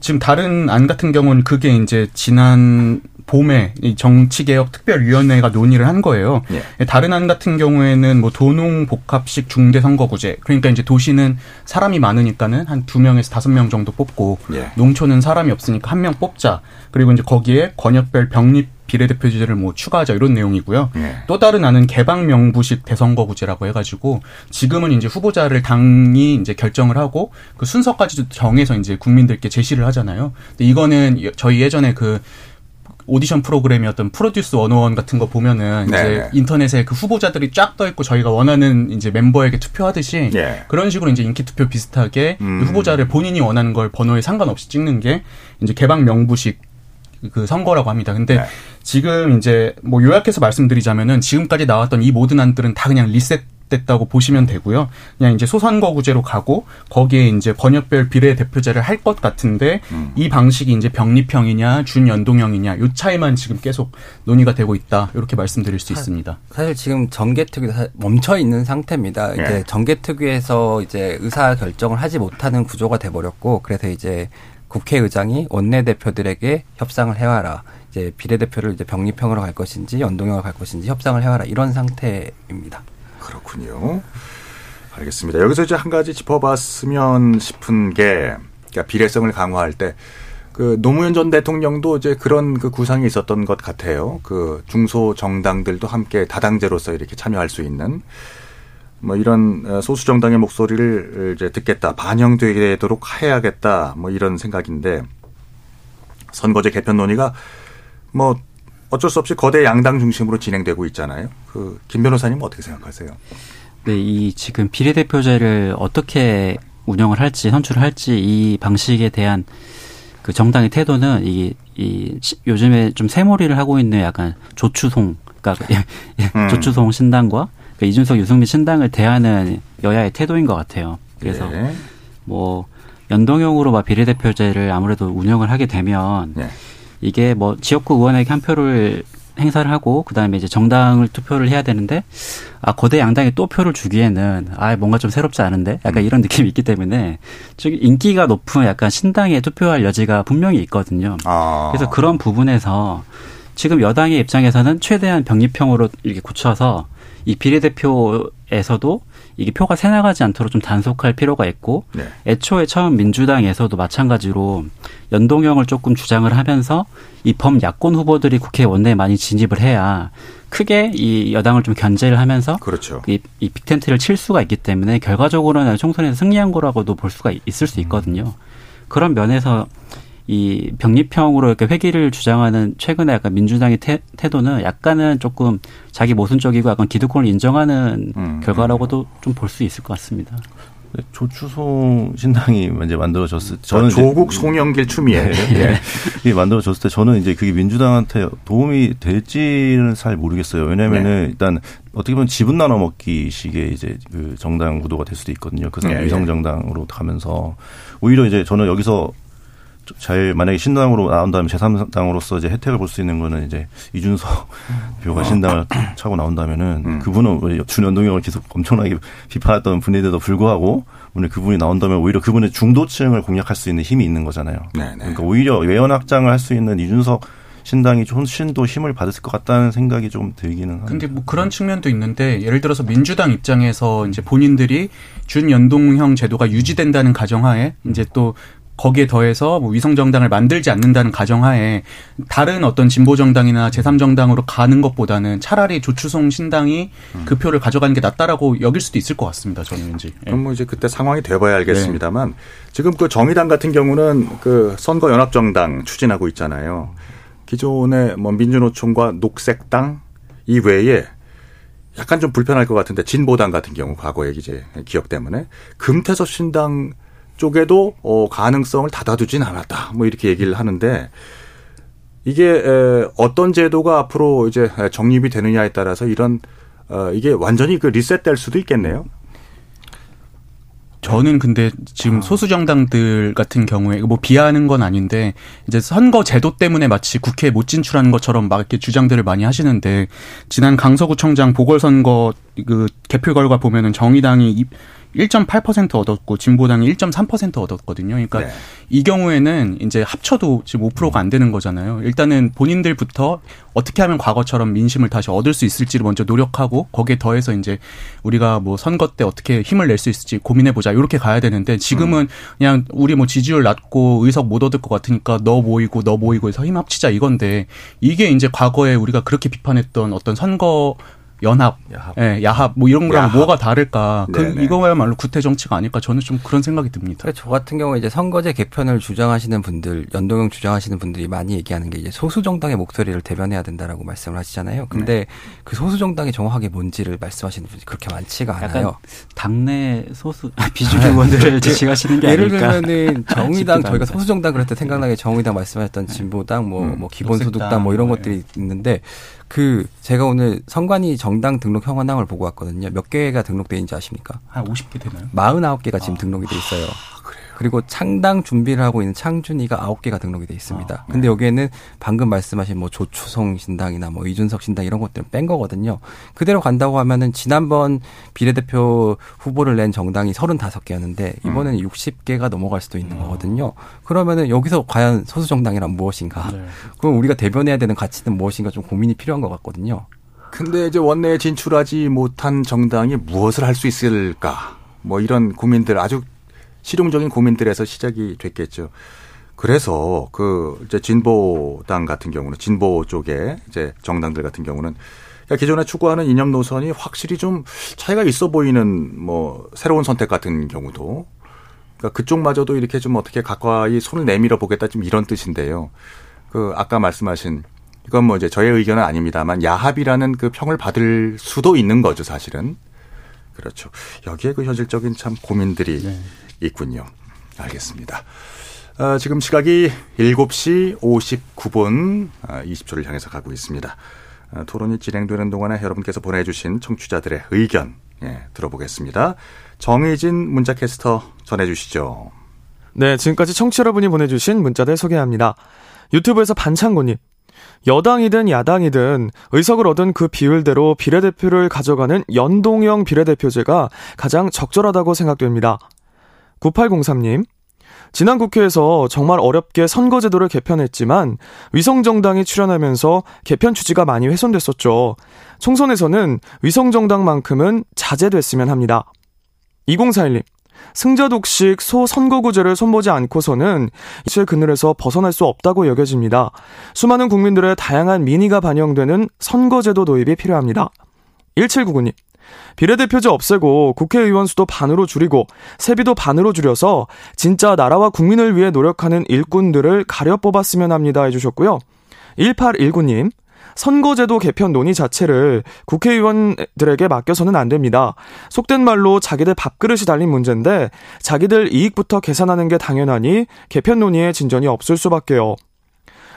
지금 다른 안 같은 경우는 그게 이제 지난 봄에 이 정치개혁 특별위원회가 논의를 한 거예요. 예. 다른 안 같은 경우에는 뭐 도농복합식 중대선거구제. 그러니까 이제 도시는 사람이 많으니까는 한 2명에서 5명 정도 뽑고 예. 농촌은 사람이 없으니까 1명 뽑자. 그리고 이제 거기에 권역별 병립 비례대표제를 뭐 추가하자 이런 내용이고요. 예. 또 다른 안은 개방명부식 대선거구제라고 해가지고 지금은 이제 후보자를 당이 이제 결정을 하고 그 순서까지도 정해서 이제 국민들께 제시를 하잖아요. 근데 이거는 저희 예전에 그 오디션 프로그램이었던 프로듀스 101 같은 거 보면은 이제 네네. 인터넷에 그 후보자들이 쫙 떠 있고 저희가 원하는 이제 멤버에게 투표하듯이 예. 그런 식으로 이제 인기 투표 비슷하게 후보자를 본인이 원하는 걸 번호에 상관없이 찍는 게 이제 개방 명부식 그 선거라고 합니다. 근데 네. 지금 이제 뭐 요약해서 말씀드리자면은 지금까지 나왔던 이 모든 안들은 다 그냥 리셋됐다고 보시면 되고요. 그냥 이제 소선거구제로 가고 거기에 이제 권역별 비례대표제를 할 것 같은데 이 방식이 이제 병립형이냐 준연동형이냐 요 차이만 지금 계속 논의가 되고 있다. 이렇게 말씀드릴 수 있습니다. 사실 지금 정개특위도 멈춰 있는 상태입니다. 네. 이제 정개특위에서 이제 의사 결정을 하지 못하는 구조가 돼 버렸고 그래서 이제 국회의장이 원내대표들에게 협상을 해와라. 이제 비례대표를 이제 병립형으로 갈 것인지 연동형으로 갈 것인지 협상을 해와라. 이런 상태입니다. 그렇군요. 알겠습니다. 여기서 이제 한 가지 짚어봤으면 싶은 게 그러니까 비례성을 강화할 때 그 노무현 전 대통령도 이제 그런 그 구상이 있었던 것 같아요. 그 중소 정당들도 함께 다당제로서 이렇게 참여할 수 있는 뭐 이런 소수 정당의 목소리를 이제 듣겠다, 반영되도록 해야겠다, 뭐 이런 생각인데 선거제 개편 논의가 뭐 어쩔 수 없이 거대 양당 중심으로 진행되고 있잖아요. 그 김 변호사님은 어떻게 생각하세요? 네, 이 지금 비례대표제를 어떻게 운영을 할지 선출을 할지 이 방식에 대한 그 정당의 태도는 이 요즘에 좀 새몰이를 하고 있는 약간 조추송, 그러니까 조추송 신당과. 이준석, 유승민 신당을 대하는 여야의 태도인 것 같아요. 그래서 네. 뭐 연동형으로 막 비례대표제를 아무래도 운영을 하게 되면 네. 이게 뭐 지역구 의원에게 한 표를 행사를 하고 그다음에 이제 정당을 투표를 해야 되는데 아 거대 양당에 또 표를 주기에는 아 뭔가 좀 새롭지 않은데 약간 이런 느낌이 있기 때문에 즉 인기가 높은 약간 신당에 투표할 여지가 분명히 있거든요. 아. 그래서 그런 부분에서 지금 여당의 입장에서는 최대한 병립형으로 이렇게 고쳐서 이 비례대표에서도 이게 표가 새 나가지 않도록 좀 단속할 필요가 있고 네. 애초에 처음 민주당에서도 마찬가지로 연동형을 조금 주장을 하면서 이 범야권 후보들이 국회 원내에 많이 진입을 해야 크게 이 여당을 좀 견제를 하면서 그렇죠. 이 빅텐트를 칠 수가 있기 때문에 결과적으로는 총선에서 승리한 거라고도 볼 수가 있을 수 있거든요. 그런 면에서 이 병립형으로 이렇게 회기를 주장하는 최근에 약간 민주당의 태도는 약간은 조금 자기 모순적이고 약간 기득권을 인정하는 결과라고도 좀 볼 수 있을 것 같습니다. 조추송 신당이 이제 만들어졌을 때 저는 조국, 송영길, 추미애 예. 만들어졌을 때 저는 이제 그게 민주당한테 도움이 될지는 잘 모르겠어요. 왜냐하면은 네. 일단 어떻게 보면 지분 나눠 먹기식의 이제 그 정당 구도가 될 수도 있거든요. 그 사람 위성 정당으로 가면서 오히려 이제 저는 여기서 제일 만약에 신당으로 나온다면 제3당으로서 이제 혜택을 볼 수 있는 거는 이제 이준석 대표가 신당을 차고 나온다면은 그분은 준연동형을 계속 엄청나게 비판했던 분인데도 불구하고 오늘 그분이 나온다면 오히려 그분의 중도층을 공략할 수 있는 힘이 있는 거잖아요. 네네. 그러니까 오히려 외연 확장을 할 수 있는 이준석 신당이 훨씬 더 힘을 받았을 것 같다는 생각이 좀 들기는 합니다. 근데 뭐 그런 측면도 있는데 예를 들어서 민주당 입장에서 이제 본인들이 준연동형 제도가 유지된다는 가정하에 이제 또 거기에 더해서 뭐 위성정당을 만들지 않는다는 가정하에 다른 어떤 진보정당이나 제3정당으로 가는 것보다는 차라리 조추송 신당이 그 표를 가져가는 게 낫다라고 여길 수도 있을 것 같습니다. 저는 왠지. 그럼 뭐 이제 그때 상황이 돼봐야 알겠습니다만 네. 지금 그 정의당 같은 경우는 그 선거연합정당 추진하고 있잖아요. 기존의 뭐 민주노총과 녹색당 이외에 약간 좀 불편할 것 같은데 진보당 같은 경우 과거의 이제 기억 때문에 금태섭 신당 쪽에도 가능성을 닫아두진 않았다. 뭐 이렇게 얘기를 하는데 이게 어떤 제도가 앞으로 이제 정립이 되느냐에 따라서 이런 이게 완전히 그 리셋될 수도 있겠네요. 저는 근데 지금 소수 정당들 같은 경우에 뭐 비하하는 건 아닌데 이제 선거 제도 때문에 마치 국회에 못 진출하는 것처럼 막 이렇게 주장들을 많이 하시는데 지난 강서구청장 보궐선거 그 개표 결과 보면은 정의당이 1.8% 얻었고 진보당이 1.3% 얻었거든요. 그러니까 네. 이 경우에는 이제 합쳐도 지금 5%가 안 되는 거잖아요. 일단은 본인들부터 어떻게 하면 과거처럼 민심을 다시 얻을 수 있을지를 먼저 노력하고 거기에 더해서 이제 우리가 뭐 선거 때 어떻게 힘을 낼 수 있을지 고민해보자 이렇게 가야 되는데 지금은 그냥 우리 뭐 지지율 낮고 의석 못 얻을 것 같으니까 너 모이고 해서 힘 합치자 이건데 이게 이제 과거에 우리가 그렇게 비판했던 어떤 선거 연합, 야합, 뭐 이런 거랑 뭐가 다를까? 이거야말로 구태 정치가 아닐까? 저는 좀 그런 생각이 듭니다. 저 같은 경우에 이제 선거제 개편을 주장하시는 분들, 연동형 주장하시는 분들이 많이 얘기하는 게 이제 소수 정당의 목소리를 대변해야 된다라고 말씀을 하시잖아요. 근데 네. 그 소수 정당이 정확하게 뭔지를 말씀하시는 분들이 그렇게 많지가 않아요. 약간 당내 소수 비주류 의원들을 지칭하시는 게 아닐까? 예를 들면은 정의당 저희가 소수 정당 그럴 때 생각나게 정의당 말씀하셨던 진보당, 뭐 기본소득당, 뭐 이런 것들이 있는데. 제가 오늘 선관위 정당 등록 현황을 보고 왔거든요. 몇 개가 등록돼 있는지 아십니까? 한 50개 되나요? 49개가 지금 등록이 돼 있어요. 그래요? 그리고 창당 준비를 하고 있는 창준이가 9개가 등록이 돼 있습니다. 네. 근데 여기에는 방금 말씀하신 뭐 조추송 신당이나 뭐 이준석 신당 이런 것들은 뺀 거거든요. 그대로 간다고 하면은 지난번 비례대표 후보를 낸 정당이 35개였는데 이번에는 60개가 넘어갈 수도 있는 거거든요. 그러면은 여기서 과연 소수 정당이란 무엇인가? 네. 그럼 우리가 대변해야 되는 가치는 무엇인가 좀 고민이 필요한 것 같거든요. 근데 이제 원내에 진출하지 못한 정당이 무엇을 할 수 있을까? 뭐 이런 고민들 아주 실용적인 고민들에서 시작이 됐겠죠. 그래서 그 이제 진보당 같은 경우는 진보 쪽에 이제 정당들 같은 경우는 그러니까 기존에 추구하는 이념 노선이 확실히 좀 차이가 있어 보이는 뭐 새로운 선택 같은 경우도 그러니까 그쪽마저도 이렇게 좀 어떻게 가까이 손을 내밀어 보겠다 좀 이런 뜻인데요. 그 아까 말씀하신 이건 뭐 이제 저의 의견은 아닙니다만 야합이라는 그 평을 받을 수도 있는 거죠, 사실은. 그렇죠. 여기에 그 현실적인 참 고민들이 네. 있군요. 알겠습니다. 지금 시각이 7시 59분 20초를 향해서 가고 있습니다. 토론이 진행되는 동안에 여러분께서 보내주신 청취자들의 의견 들어보겠습니다. 정의진 문자캐스터 전해주시죠. 네, 지금까지 청취자 여러분이 보내주신 문자들 소개합니다. 유튜브에서 반창고님. 여당이든 야당이든 의석을 얻은 그 비율대로 비례대표를 가져가는 연동형 비례대표제가 가장 적절하다고 생각됩니다. 9803님. 지난 국회에서 정말 어렵게 선거제도를 개편했지만 위성정당이 출연하면서 개편 취지가 많이 훼손됐었죠. 총선에서는 위성정당만큼은 자제됐으면 합니다. 2041님. 승자독식 소선거구제를 손보지 않고서는 이슬 그늘에서 벗어날 수 없다고 여겨집니다. 수많은 국민들의 다양한 민의가 반영되는 선거제도 도입이 필요합니다. 1799님. 비례대표제 없애고 국회의원 수도 반으로 줄이고 세비도 반으로 줄여서 진짜 나라와 국민을 위해 노력하는 일꾼들을 가려 뽑았으면 합니다 해주셨고요. 1819님. 선거제도 개편 논의 자체를 국회의원들에게 맡겨서는 안 됩니다. 속된 말로 자기들 밥그릇이 달린 문제인데 자기들 이익부터 계산하는 게 당연하니 개편 논의에 진전이 없을 수밖에요.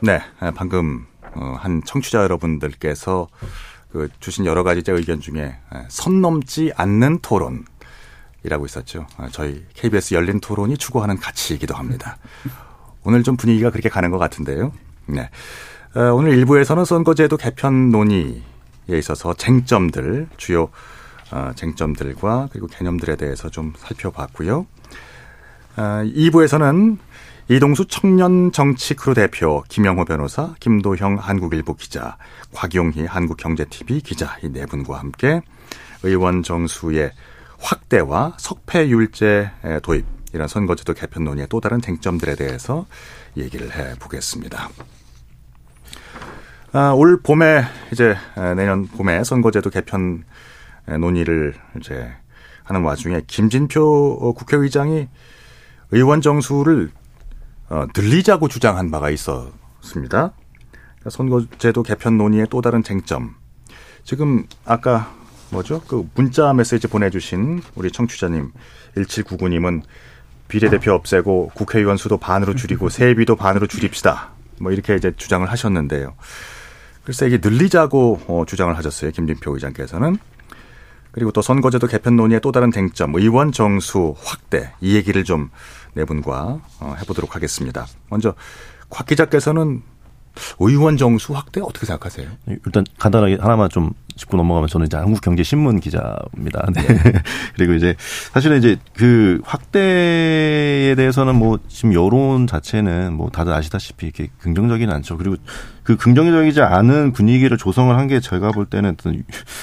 네, 방금 한 청취자 여러분들께서 주신 여러 가지 의견 중에 선 넘지 않는 토론이라고 있었죠. 저희 KBS 열린 토론이 추구하는 가치이기도 합니다. 오늘 좀 분위기가 그렇게 가는 것 같은데요. 네, 오늘 1부에서는 선거제도 개편 논의에 있어서 쟁점들, 주요 쟁점들과 그리고 개념들에 대해서 좀 살펴봤고요. 2부에서는 이동수 청년정치크루 대표, 김영호 변호사, 김도형 한국일보 기자, 곽용희 한국경제TV 기자 이 네 분과 함께 의원 정수의 확대와 석패율제 도입, 이런 선거제도 개편 논의의 또 다른 쟁점들에 대해서 얘기를 해보겠습니다. 올 봄에 이제 내년 봄에 선거제도 개편 논의를 이제 하는 와중에 김진표 국회의장이 의원 정수를 늘리자고 주장한 바가 있었습니다. 선거제도 개편 논의의 또 다른 쟁점. 지금 아까 그 문자 메시지 보내주신 우리 청취자님 1799님은 비례대표 없애고 국회의원 수도 반으로 줄이고 세비도 반으로 줄입시다. 이렇게 이제 주장을 하셨는데요. 글쎄 이게 늘리자고 주장을 하셨어요. 김진표 의장께서는. 그리고 또 선거제도 개편 논의의 또 다른 쟁점, 의원 정수 확대, 이 얘기를 좀 네 분과 해보도록 하겠습니다. 먼저 곽 기자께서는 의원 정수 확대 어떻게 생각하세요? 일단 간단하게 하나만 좀 짚고 넘어가면 저는 이제 한국경제신문 기자입니다. 네. 그리고 이제 사실은 이제 그 확대에 대해서는 지금 여론 자체는 다들 아시다시피 이렇게 긍정적이는 않죠. 그리고 그 긍정적이지 않은 분위기를 조성을 한 게 제가 볼 때는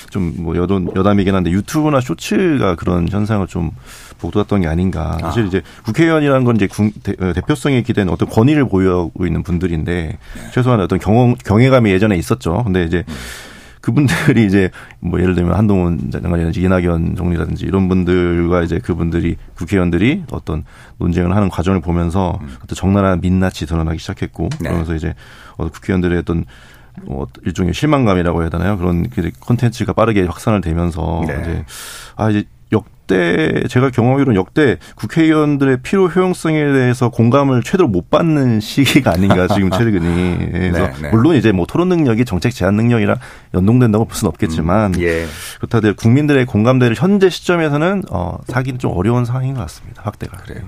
좀 여담이긴 한데 유튜브나 쇼츠가 그런 현상을 좀 복돋았던 게 아닌가. 사실 이제 국회의원이라는 건 이제 대표성에 기댄 어떤 권위를 보유하고 있는 분들인데 최소한 어떤 경외감이 예전에 있었죠. 근데 이제 그분들이 이제 예를 들면 한동훈 장관이라든지 이낙연 총리라든지 이런 분들과 이제 그분들이 국회의원들이 어떤 논쟁을 하는 과정을 보면서 어떤 적나라한 민낯이 드러나기 시작했고 그러면서 이제 국회의원들의 어떤 일종의 실망감이라고 해야 되나요? 그런 콘텐츠가 빠르게 확산을 되면서 이제 이제 역대 제가 경험하기로는 역대 국회의원들의 필요 효용성에 대해서 공감을 최대로 못 받는 시기가 아닌가 지금 최근이. 그래서 물론 이제 토론 능력이 정책 제안 능력이랑 연동된다고 볼 수는 없겠지만 그렇다 해도 국민들의 공감대를 현재 시점에서는 사긴 좀 어려운 상황인 것 같습니다. 확대가. 그래요.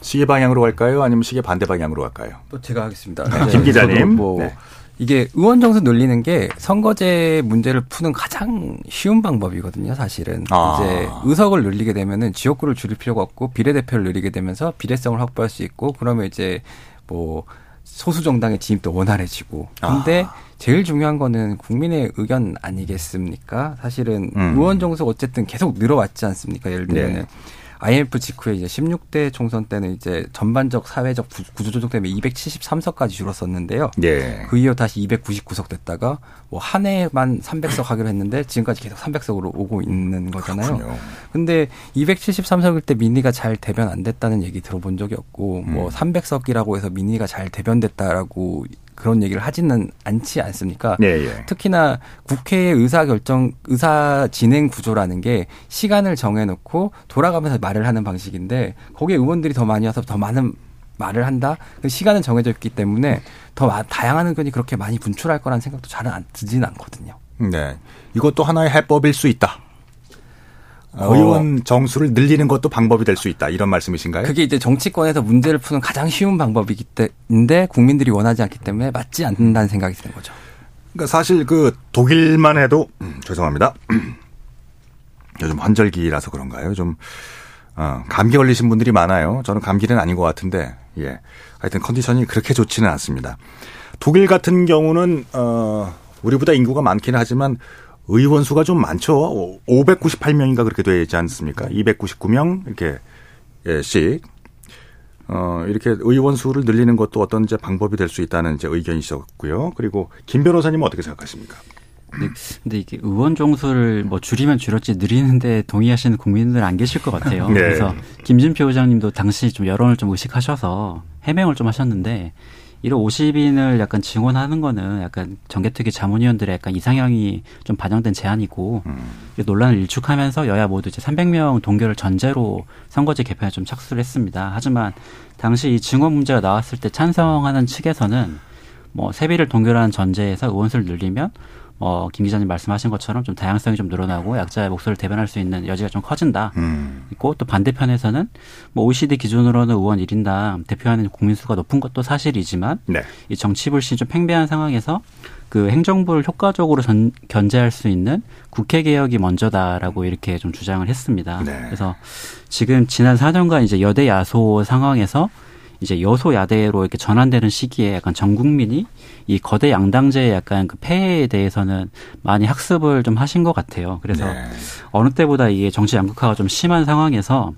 시계 방향으로 갈까요? 아니면 시계 반대 방향으로 갈까요? 또 제가 하겠습니다. 김 기자님. 이게 의원 정수 늘리는 게 선거제 문제를 푸는 가장 쉬운 방법이거든요, 사실은. 아. 이제 의석을 늘리게 되면은 지역구를 줄일 필요가 없고 비례대표를 늘리게 되면서 비례성을 확보할 수 있고, 그러면 이제 뭐 소수 정당의 진입도 원활해지고. 근데 아. 제일 중요한 거는 국민의 의견 아니겠습니까? 사실은 의원 정수가 어쨌든 계속 늘어왔지 않습니까? 예를 들면 네. IMF 직후에 이제 16대 총선 때는 이제 전반적 사회적 구조조정 때문에 273석까지 줄었었는데요. 네. 그 이후 다시 299석 됐다가 뭐 한 해만 300석 하기로 했는데 지금까지 계속 300석으로 오고 있는 거잖아요. 그런데 273석일 때 민의가 잘 대변 안 됐다는 얘기 들어본 적이 없고 뭐 300석이라고 해서 민의가 잘 대변됐다라고 그런 얘기를 하지는 않지 않습니까? 네, 예. 특히나 국회의 의사 진행 구조라는 게 시간을 정해놓고 돌아가면서 말을 하는 방식인데, 거기에 의원들이 더 많이 와서 더 많은 말을 한다? 시간은 정해져 있기 때문에 더 다양한 의견이 그렇게 많이 분출할 거라는 생각도 잘 드진 않거든요. 네. 이것도 하나의 해법일 수 있다. 의원 정수를 늘리는 것도 방법이 될 수 있다, 이런 말씀이신가요? 그게 이제 정치권에서 문제를 푸는 가장 쉬운 방법이기 때문인데 국민들이 원하지 않기 때문에 맞지 않는다는 생각이 드는 거죠. 그러니까 사실 그 독일만 해도 죄송합니다. 요즘 환절기라서 그런가요? 좀 감기 걸리신 분들이 많아요. 저는 감기는 아닌 것 같은데 예, 하여튼 컨디션이 그렇게 좋지는 않습니다. 독일 같은 경우는 우리보다 인구가 많기는 하지만 의원 수가 좀 많죠. 598명인가 그렇게 되지 않습니까? 299명 이렇게씩 이렇게 의원 수를 늘리는 것도 어떤 이제 방법이 될 수 있다는 이제 의견이셨고요. 그리고 김 변호사님은 어떻게 생각하십니까? 근데 이게 의원 정수를 뭐 줄이면 줄였지 늘리는데 동의하시는 국민들 안 계실 것 같아요. 네. 그래서 김진표 의장님도 당시 좀 여론을 좀 의식하셔서 해명을 좀 하셨는데. 1호 50인을 약간 증언하는 거는 약간 정개특위 자문위원들의 약간 이상향이 좀 반영된 제안이고 논란을 일축하면서 여야 모두 이제 300명 동결을 전제로 선거제 개편에 좀 착수를 했습니다. 하지만 당시 이 증언 문제가 나왔을 때 찬성하는 측에서는 뭐 세비를 동결하는 전제에서 의원수를 늘리면 김 기자님 말씀하신 것처럼 좀 다양성이 좀 늘어나고 약자의 목소리를 대변할 수 있는 여지가 좀 커진다. 있고 또 반대편에서는 뭐 OECD 기준으로는 의원 1인당 대표하는 국민수가 높은 것도 사실이지만 네. 이 정치 불신이 좀 팽배한 상황에서 그 행정부를 효과적으로 견제할 수 있는 국회 개혁이 먼저다라고 이렇게 좀 주장을 했습니다. 네. 그래서 지금 지난 4년간 이제 여대 야소 상황에서 이제 여소야대로 이렇게 전환되는 시기에 약간 전 국민이 이 거대 양당제의 약간 그 폐해에 대해서는 많이 학습을 좀 하신 것 같아요. 그래서 네. 어느 때보다 이게 정치 양극화가 좀 심한 상황에서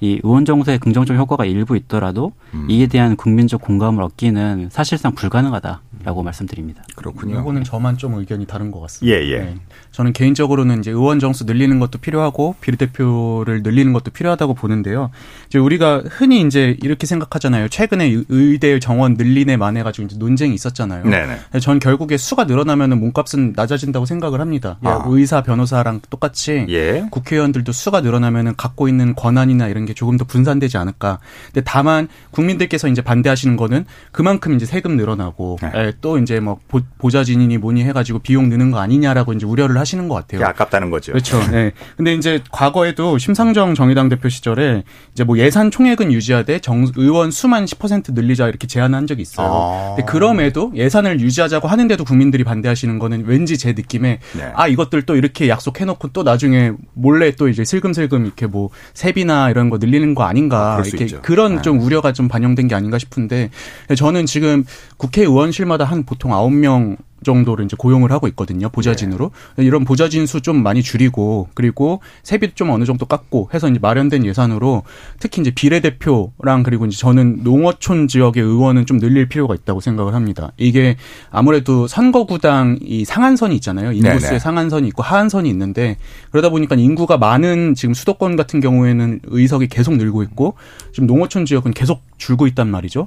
이 의원 정서의 긍정적 효과가 일부 있더라도 이에 대한 국민적 공감을 얻기는 사실상 불가능하다라고 말씀드립니다. 그렇군요. 이거는 저만 좀 의견이 다른 것 같습니다. 예, 예. 네. 저는 개인적으로는 이제 의원 정수 늘리는 것도 필요하고 비례대표를 늘리는 것도 필요하다고 보는데요. 이제 우리가 흔히 이제 이렇게 생각하잖아요. 최근에 의대 정원 늘리네 만해가지고 이제 논쟁이 있었잖아요. 네네. 전 결국에 수가 늘어나면은 몸값은 낮아진다고 생각을 합니다. 아. 의사, 변호사랑 똑같이 예. 국회의원들도 수가 늘어나면은 갖고 있는 권한이나 이런 게 조금 더 분산되지 않을까. 근데 다만 국민들께서 이제 반대하시는 거는 그만큼 이제 세금 늘어나고 네. 또 이제 뭐 보좌진이니 뭐니 해가지고 비용 느는 거 아니냐라고 이제 우려를 하시는 것 같아요. 아깝다는 거죠. 그렇죠. 네. 근데 이제 과거에도 심상정 정의당 대표 시절에 이제 뭐 예산 총액은 유지하되 의원 수만 10% 늘리자 이렇게 제안한 적이 있어요. 아. 근데 그럼에도 예산을 유지하자고 하는데도 국민들이 반대하시는 거는 왠지 제 느낌에 네. 아 이것들 또 이렇게 약속해놓고 또 나중에 몰래 또 이제 슬금슬금 이렇게 뭐 세비나 이런 거 늘리는 거 아닌가 이렇게 그런 네. 좀 우려가 좀 반영된 게 아닌가 싶은데 저는 지금 국회의원실마다 한 보통 9명 정도를 이제 고용을 하고 있거든요. 보좌진으로. 네. 이런 보좌진 수 좀 많이 줄이고 그리고 세비도 좀 어느 정도 깎고 해서 이제 마련된 예산으로 특히 이제 비례대표랑 그리고 이제 저는 농어촌 지역의 의원은 좀 늘릴 필요가 있다고 생각을 합니다. 이게 아무래도 선거구당 이 상한선이 있잖아요. 인구수의 네네. 상한선이 있고 하한선이 있는데 그러다 보니까 인구가 많은 지금 수도권 같은 경우에는 의석이 계속 늘고 있고 지금 농어촌 지역은 계속 줄고 있단 말이죠.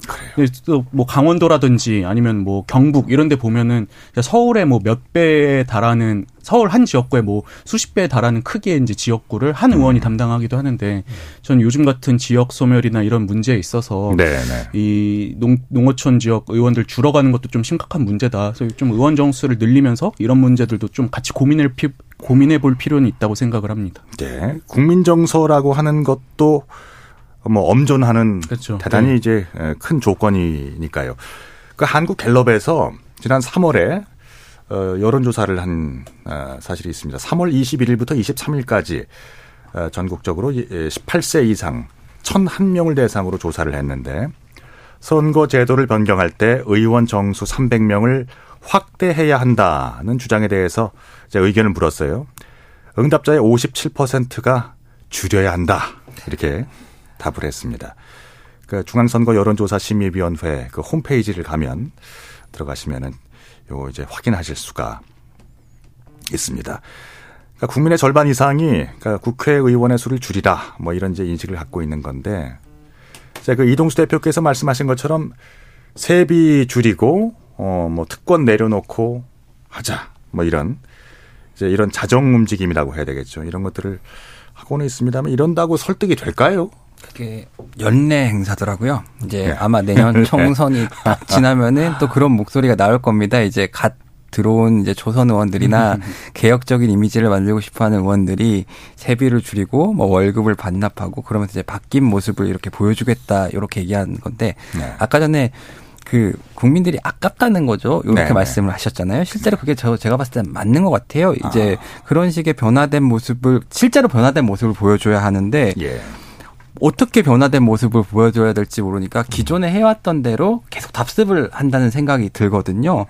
또 뭐 강원도라든지 아니면 뭐 경북 이런 데 보면은 서울에 뭐 몇 배에 달하는 서울 한 지역구에 뭐 수십 배에 달하는 크기의 이제 지역구를 한 의원이 담당하기도 하는데 전 요즘 같은 지역 소멸이나 이런 문제에 있어서 네네. 이 농어촌 지역 의원들 줄어가는 것도 좀 심각한 문제다. 그래서 좀 의원 정수를 늘리면서 이런 문제들도 좀 같이 고민해 볼 필요는 있다고 생각을 합니다. 네. 국민 정서라고 하는 것도 뭐 엄존하는 그렇죠. 대단히 네. 이제 큰 조건이니까요. 그 한국 갤럽에서 지난 3월에 여론조사를 한 사실이 있습니다. 3월 21일부터 23일까지 전국적으로 18세 이상 1,001명을 대상으로 조사를 했는데 선거 제도를 변경할 때 의원 정수 300명을 확대해야 한다는 주장에 대해서 이제 의견을 물었어요. 응답자의 57%가 줄여야 한다 이렇게 답을 했습니다. 그러니까 중앙선거 여론조사심의위원회 그 홈페이지를 가면 들어가시면은 요거 이제 확인하실 수가 있습니다. 그러니까 국민의 절반 이상이 그러니까 국회의원의 수를 줄이라 뭐 이런 이제 인식을 갖고 있는 건데 그 이동수 대표께서 말씀하신 것처럼 세비 줄이고 뭐 특권 내려놓고 하자 뭐 이런 이제 이런 자정 움직임이라고 해야 되겠죠. 이런 것들을 하고는 있습니다만 이런다고 설득이 될까요? 그게 연례 행사더라고요. 이제 네. 아마 내년 총선이 딱 지나면은 또 그런 목소리가 나올 겁니다. 이제 갓 들어온 이제 초선 의원들이나 개혁적인 이미지를 만들고 싶어하는 의원들이 세비를 줄이고 뭐 월급을 반납하고 그러면서 이제 바뀐 모습을 이렇게 보여주겠다 이렇게 얘기한 건데 네. 아까 전에 그 국민들이 아깝다는 거죠. 이렇게 네네. 말씀을 하셨잖아요. 실제로 그게 제가 봤을 때 맞는 것 같아요. 이제 그런 식의 변화된 모습을 실제로 변화된 모습을 보여줘야 하는데. 예. 어떻게 변화된 모습을 보여줘야 될지 모르니까 기존에 해왔던 대로 계속 답습을 한다는 생각이 들거든요.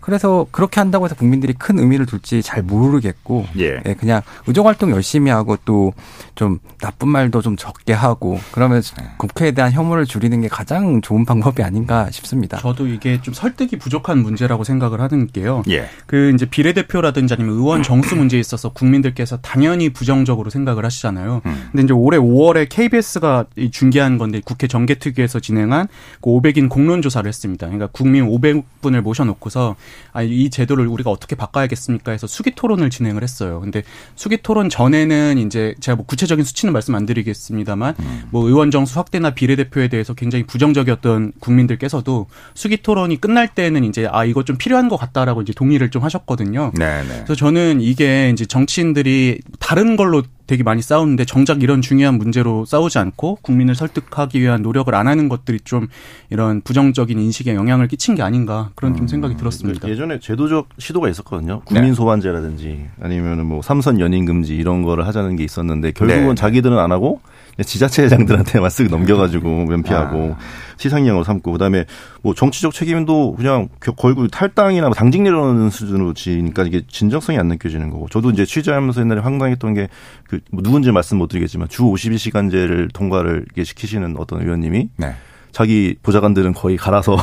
그래서 그렇게 한다고 해서 국민들이 큰 의미를 둘지 잘 모르겠고 예. 예, 그냥 의정활동 열심히 하고 또 좀 나쁜 말도 좀 적게 하고 그러면 국회에 대한 혐오를 줄이는 게 가장 좋은 방법이 아닌가 싶습니다. 저도 이게 좀 설득이 부족한 문제라고 생각을 하는 게요. 예. 그 이제 비례대표라든지 아니면 의원 정수 문제에 있어서 국민들께서 당연히 부정적으로 생각을 하시잖아요. 근데 이제 올해 5월에 KBS가 중계한 건데 국회 정개특위에서 진행한 그 500인 공론조사를 했습니다. 그러니까 국민 500분을 모셔놓고서 이 제도를 우리가 어떻게 바꿔야겠습니까? 해서 수기 토론을 진행을 했어요. 근데 수기 토론 전에는 이제 제가 뭐 구체적인 수치는 말씀 안 드리겠습니다만 뭐 의원 정수 확대나 비례대표에 대해서 굉장히 부정적이었던 국민들께서도 수기 토론이 끝날 때는 이제 아 이거 좀 필요한 것 같다라고 이제 동의를 좀 하셨거든요. 네네. 그래서 저는 이게 이제 정치인들이 다른 걸로 되게 많이 싸우는데 정작 이런 중요한 문제로 싸우지 않고 국민을 설득하기 위한 노력을 안 하는 것들이 좀 이런 부정적인 인식에 영향을 끼친 게 아닌가 그런 좀 생각이 들었습니다. 예전에 제도적 시도가 있었거든요. 국민소환제라든지 아니면 뭐 삼선 연임금지 이런 거를 하자는 게 있었는데 결국은 네. 자기들은 안 하고 지자체장들한테만 쓱 넘겨가지고 면피하고 시상령으로 삼고 그다음에 뭐 정치적 책임도 그냥 걸고 탈당이나 당직 내려오는 수준으로 지니까 이게 진정성이 안 느껴지는 거고 저도 이제 취재하면서 옛날에 황당했던 게 그 누군지 말씀 못 드리겠지만 주 52시간제를 통과를 시키시는 어떤 의원님이 네. 자기 보좌관들은 거의 갈아서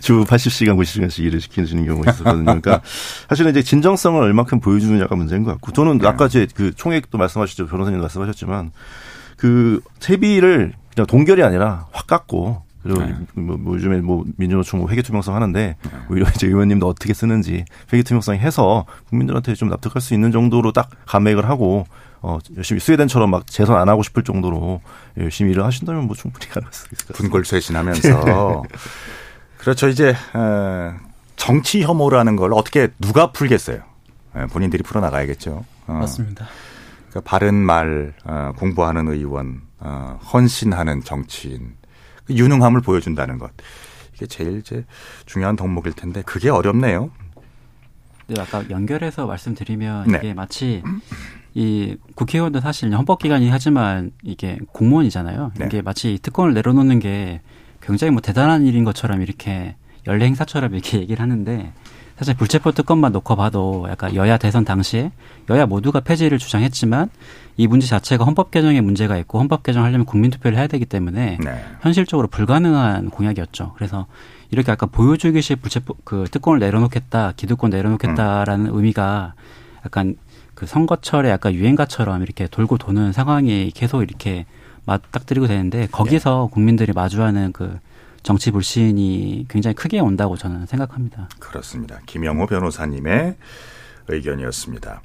주 80시간, 90시간씩 일을 시키는 경우가 있었거든요. 그러니까 사실은 이제 진정성을 얼마큼 보여주느냐가 문제인 것 같고 저는 아까 제 그 총액도 말씀하셨죠. 변호사님도 말씀하셨지만 그 세비를 그냥 동결이 아니라 확 깎고 그리고 뭐 요즘에 뭐 민주노총 회계투명성 하는데 오히려 이제 의원님도 어떻게 쓰는지 회계투명성 해서 국민들한테 좀 납득할 수 있는 정도로 딱 감액을 하고 열심히 스웨덴처럼 막 재선 안 하고 싶을 정도로 열심히 일을 하신다면 뭐 충분히 가능할 수 있을 것 같습니다. 분골쇄신하면서 그렇죠. 이제 정치 혐오라는 걸 어떻게 누가 풀겠어요? 본인들이 풀어나가야겠죠. 맞습니다. 그러니까 바른 말 공부하는 의원, 헌신하는 정치인, 유능함을 보여준다는 것. 이게 제일 중요한 덕목일 텐데 그게 어렵네요. 네, 아까 연결해서 말씀드리면 네. 이게 마치 이 국회의원도 사실 헌법기관이긴 하지만 이게 공무원이잖아요. 네. 이게 마치 특권을 내려놓는 게 굉장히 뭐 대단한 일인 것처럼 이렇게 연례 행사처럼 이렇게 얘기를 하는데 사실 불체포 특권만 놓고 봐도 약간 여야 대선 당시에 여야 모두가 폐지를 주장했지만 이 문제 자체가 헌법 개정에 문제가 있고 헌법 개정하려면 국민투표를 해야 되기 때문에 네. 현실적으로 불가능한 공약이었죠. 그래서 이렇게 약간 보여주기식 불체포 그 특권을 내려놓겠다, 기득권 내려놓겠다라는 의미가 약간 그 선거철에 약간 유행가처럼 이렇게 돌고 도는 상황이 계속 이렇게 맞닥뜨리고 되는데 거기서 네. 국민들이 마주하는 그 정치 불신이 굉장히 크게 온다고 저는 생각합니다. 그렇습니다. 김영호 변호사님의 의견이었습니다.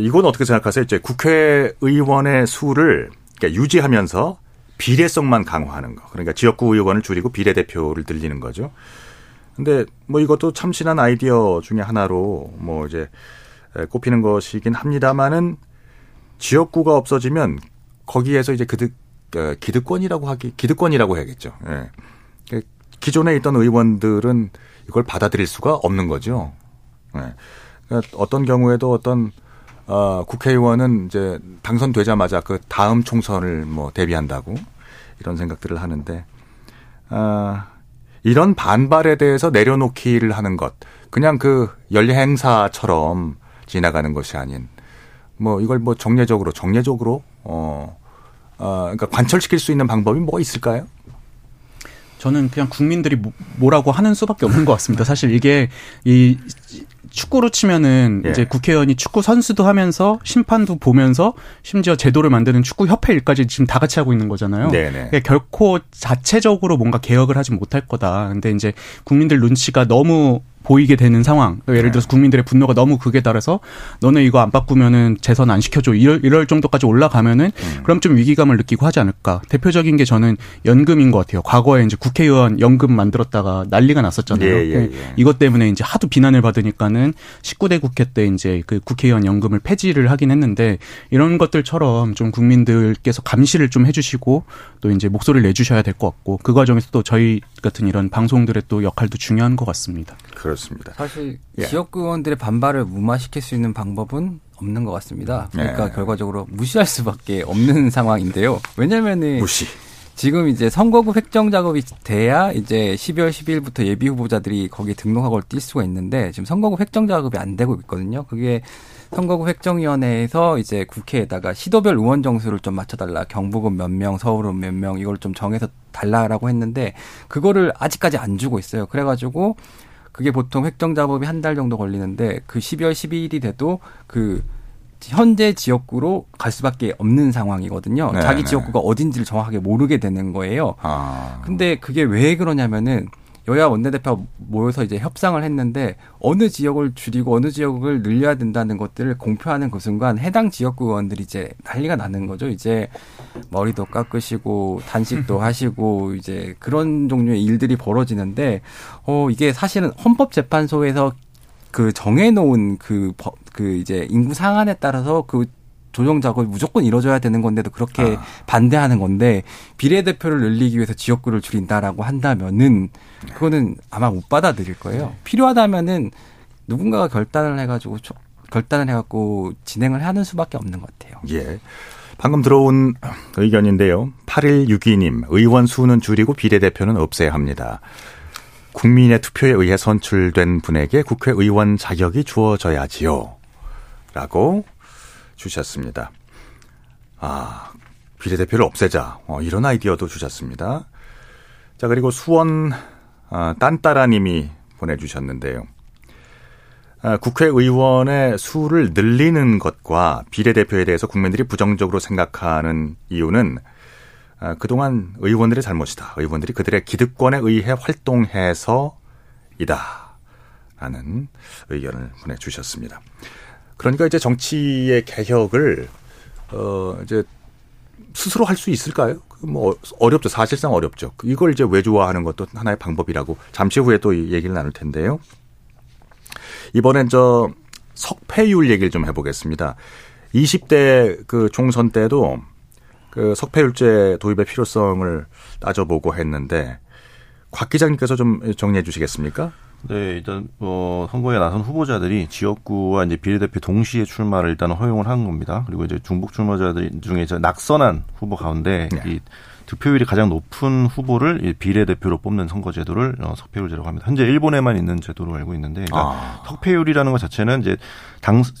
이건 어떻게 생각하세요? 이제 국회의원의 수를 그러니까 유지하면서 비례성만 강화하는 거. 그러니까 지역구 의원을 줄이고 비례대표를 늘리는 거죠. 근데 뭐 이것도 참신한 아이디어 중에 하나로 뭐 이제 꼽히는 것이긴 합니다만은 지역구가 없어지면 거기에서 이제 기득권이라고 해야겠죠. 예. 기존에 있던 의원들은 이걸 받아들일 수가 없는 거죠. 네. 그러니까 어떤 경우에도 어떤 국회의원은 이제 당선되자마자 그 다음 총선을 뭐 대비한다고 이런 생각들을 하는데 이런 반발에 대해서 내려놓기를 하는 것, 그냥 그 연례 행사처럼 지나가는 것이 아닌 뭐 이걸 뭐 정례적으로 그러니까 관철시킬 수 있는 방법이 뭐가 있을까요? 저는 그냥 국민들이 뭐라고 하는 수밖에 없는 것 같습니다. 사실 이게 이 축구로 치면은 이제 국회의원이 축구 선수도 하면서 심판도 보면서 심지어 제도를 만드는 축구 협회일까지 지금 다 같이 하고 있는 거잖아요. 그러니까 결코 자체적으로 뭔가 개혁을 하지 못할 거다. 근데 이제 국민들 눈치가 너무 보이게 되는 상황. 예를 들어서 국민들의 분노가 너무 극에 따라서 너네 이거 안 바꾸면은 재선 안 시켜줘. 이럴 정도까지 올라가면은 그럼 좀 위기감을 느끼고 하지 않을까. 대표적인 게 저는 연금인 것 같아요. 과거에 이제 국회의원 연금 만들었다가 난리가 났었잖아요. 이것 때문에 이제 하도 비난을 받으니까는 19대 국회 때 이제 그 국회의원 연금을 폐지를 하긴 했는데 이런 것들처럼 좀 국민들께서 감시를 좀 해주시고 또 이제 목소리를 내주셔야 될 것 같고 그 과정에서 또 저희 같은 이런 방송들의 또 역할도 중요한 것 같습니다. 그렇습니다. 사실 지역 의원들의 반발을 무마시킬 수 있는 방법은 없는 것 같습니다. 그러니까 결과적으로 무시할 수밖에 없는 상황인데요. 왜냐면은 지금 이제 선거구 획정 작업이 돼야 이제 12월 12일부터 예비 후보자들이 거기에 등록하고 뛸 수가 있는데 지금 선거구 획정 작업이 안 되고 있거든요. 그게 선거구 획정위원회에서 이제 국회에다가 시도별 의원 정수를 좀 맞춰달라. 경북은 몇 명, 서울은 몇 명 이걸 좀 정해서 달라라고 했는데 그거를 아직까지 안 주고 있어요. 그래가지고 그게 보통 획정 작업이 한 달 정도 걸리는데 그 12월 12일이 돼도 그 현재 지역구로 갈 수밖에 없는 상황이거든요. 자기 지역구가 어딘지를 정확하게 모르게 되는 거예요. 근데 그게 왜 그러냐면은 여야 원내대표 모여서 이제 협상을 했는데 어느 지역을 줄이고 어느 지역을 늘려야 된다는 것들을 공표하는 그 순간 해당 지역구 의원들이 이제 난리가 나는 거죠. 이제 머리도 깎으시고 단식도 하시고 이제 그런 종류의 일들이 벌어지는데 이게 사실은 헌법재판소에서 그 정해놓은 그 이제 인구 상한에 따라서 그 조정 작업이 무조건 이루어져야 되는 건데도 그렇게 반대하는 건데 비례대표를 늘리기 위해서 지역구를 줄인다라고 한다면은 그거는 아마 못 받아들일 거예요. 필요하다면은 누군가가 결단을 해갖고 진행을 하는 수밖에 없는 것 같아요. 예. 방금 들어온 의견인데요. 8162님, 의원 수는 줄이고 비례대표는 없애야 합니다. 국민의 투표에 의해 선출된 분에게 국회의원 자격이 주어져야지요. 라고 주셨습니다. 비례대표를 없애자. 이런 아이디어도 주셨습니다. 자, 그리고 수원 딴따라 님이 보내주셨는데요. 국회의원의 수를 늘리는 것과 비례대표에 대해서 국민들이 부정적으로 생각하는 이유는 그동안 의원들의 잘못이다. 의원들이 그들의 기득권에 의해 활동해서이다. 라는 의견을 보내주셨습니다. 그러니까 이제 정치의 개혁을 이제 스스로 할 수 있을까요? 뭐 어렵죠. 사실상 어렵죠. 이걸 이제 외주화하는 것도 하나의 방법이라고 잠시 후에 또 얘기를 나눌 텐데요. 이번엔 저 석패율 얘기를 좀 해보겠습니다. 20대 그 총선 때도 그 석패율제 도입의 필요성을 따져보고 했는데 곽 기자님께서 좀 정리해 주시겠습니까? 네, 일단 선거에 나선 후보자들이 지역구와 이제 비례대표 동시에 출마를 일단 허용을 한 겁니다. 그리고 이제 중복 출마자들 중에 이제 낙선한 후보 가운데 이 득표율이 가장 높은 후보를 비례대표로 뽑는 선거제도를 석패율제라고 합니다. 현재 일본에만 있는 제도로 알고 있는데, 그러니까 석패율이라는 것 자체는 이제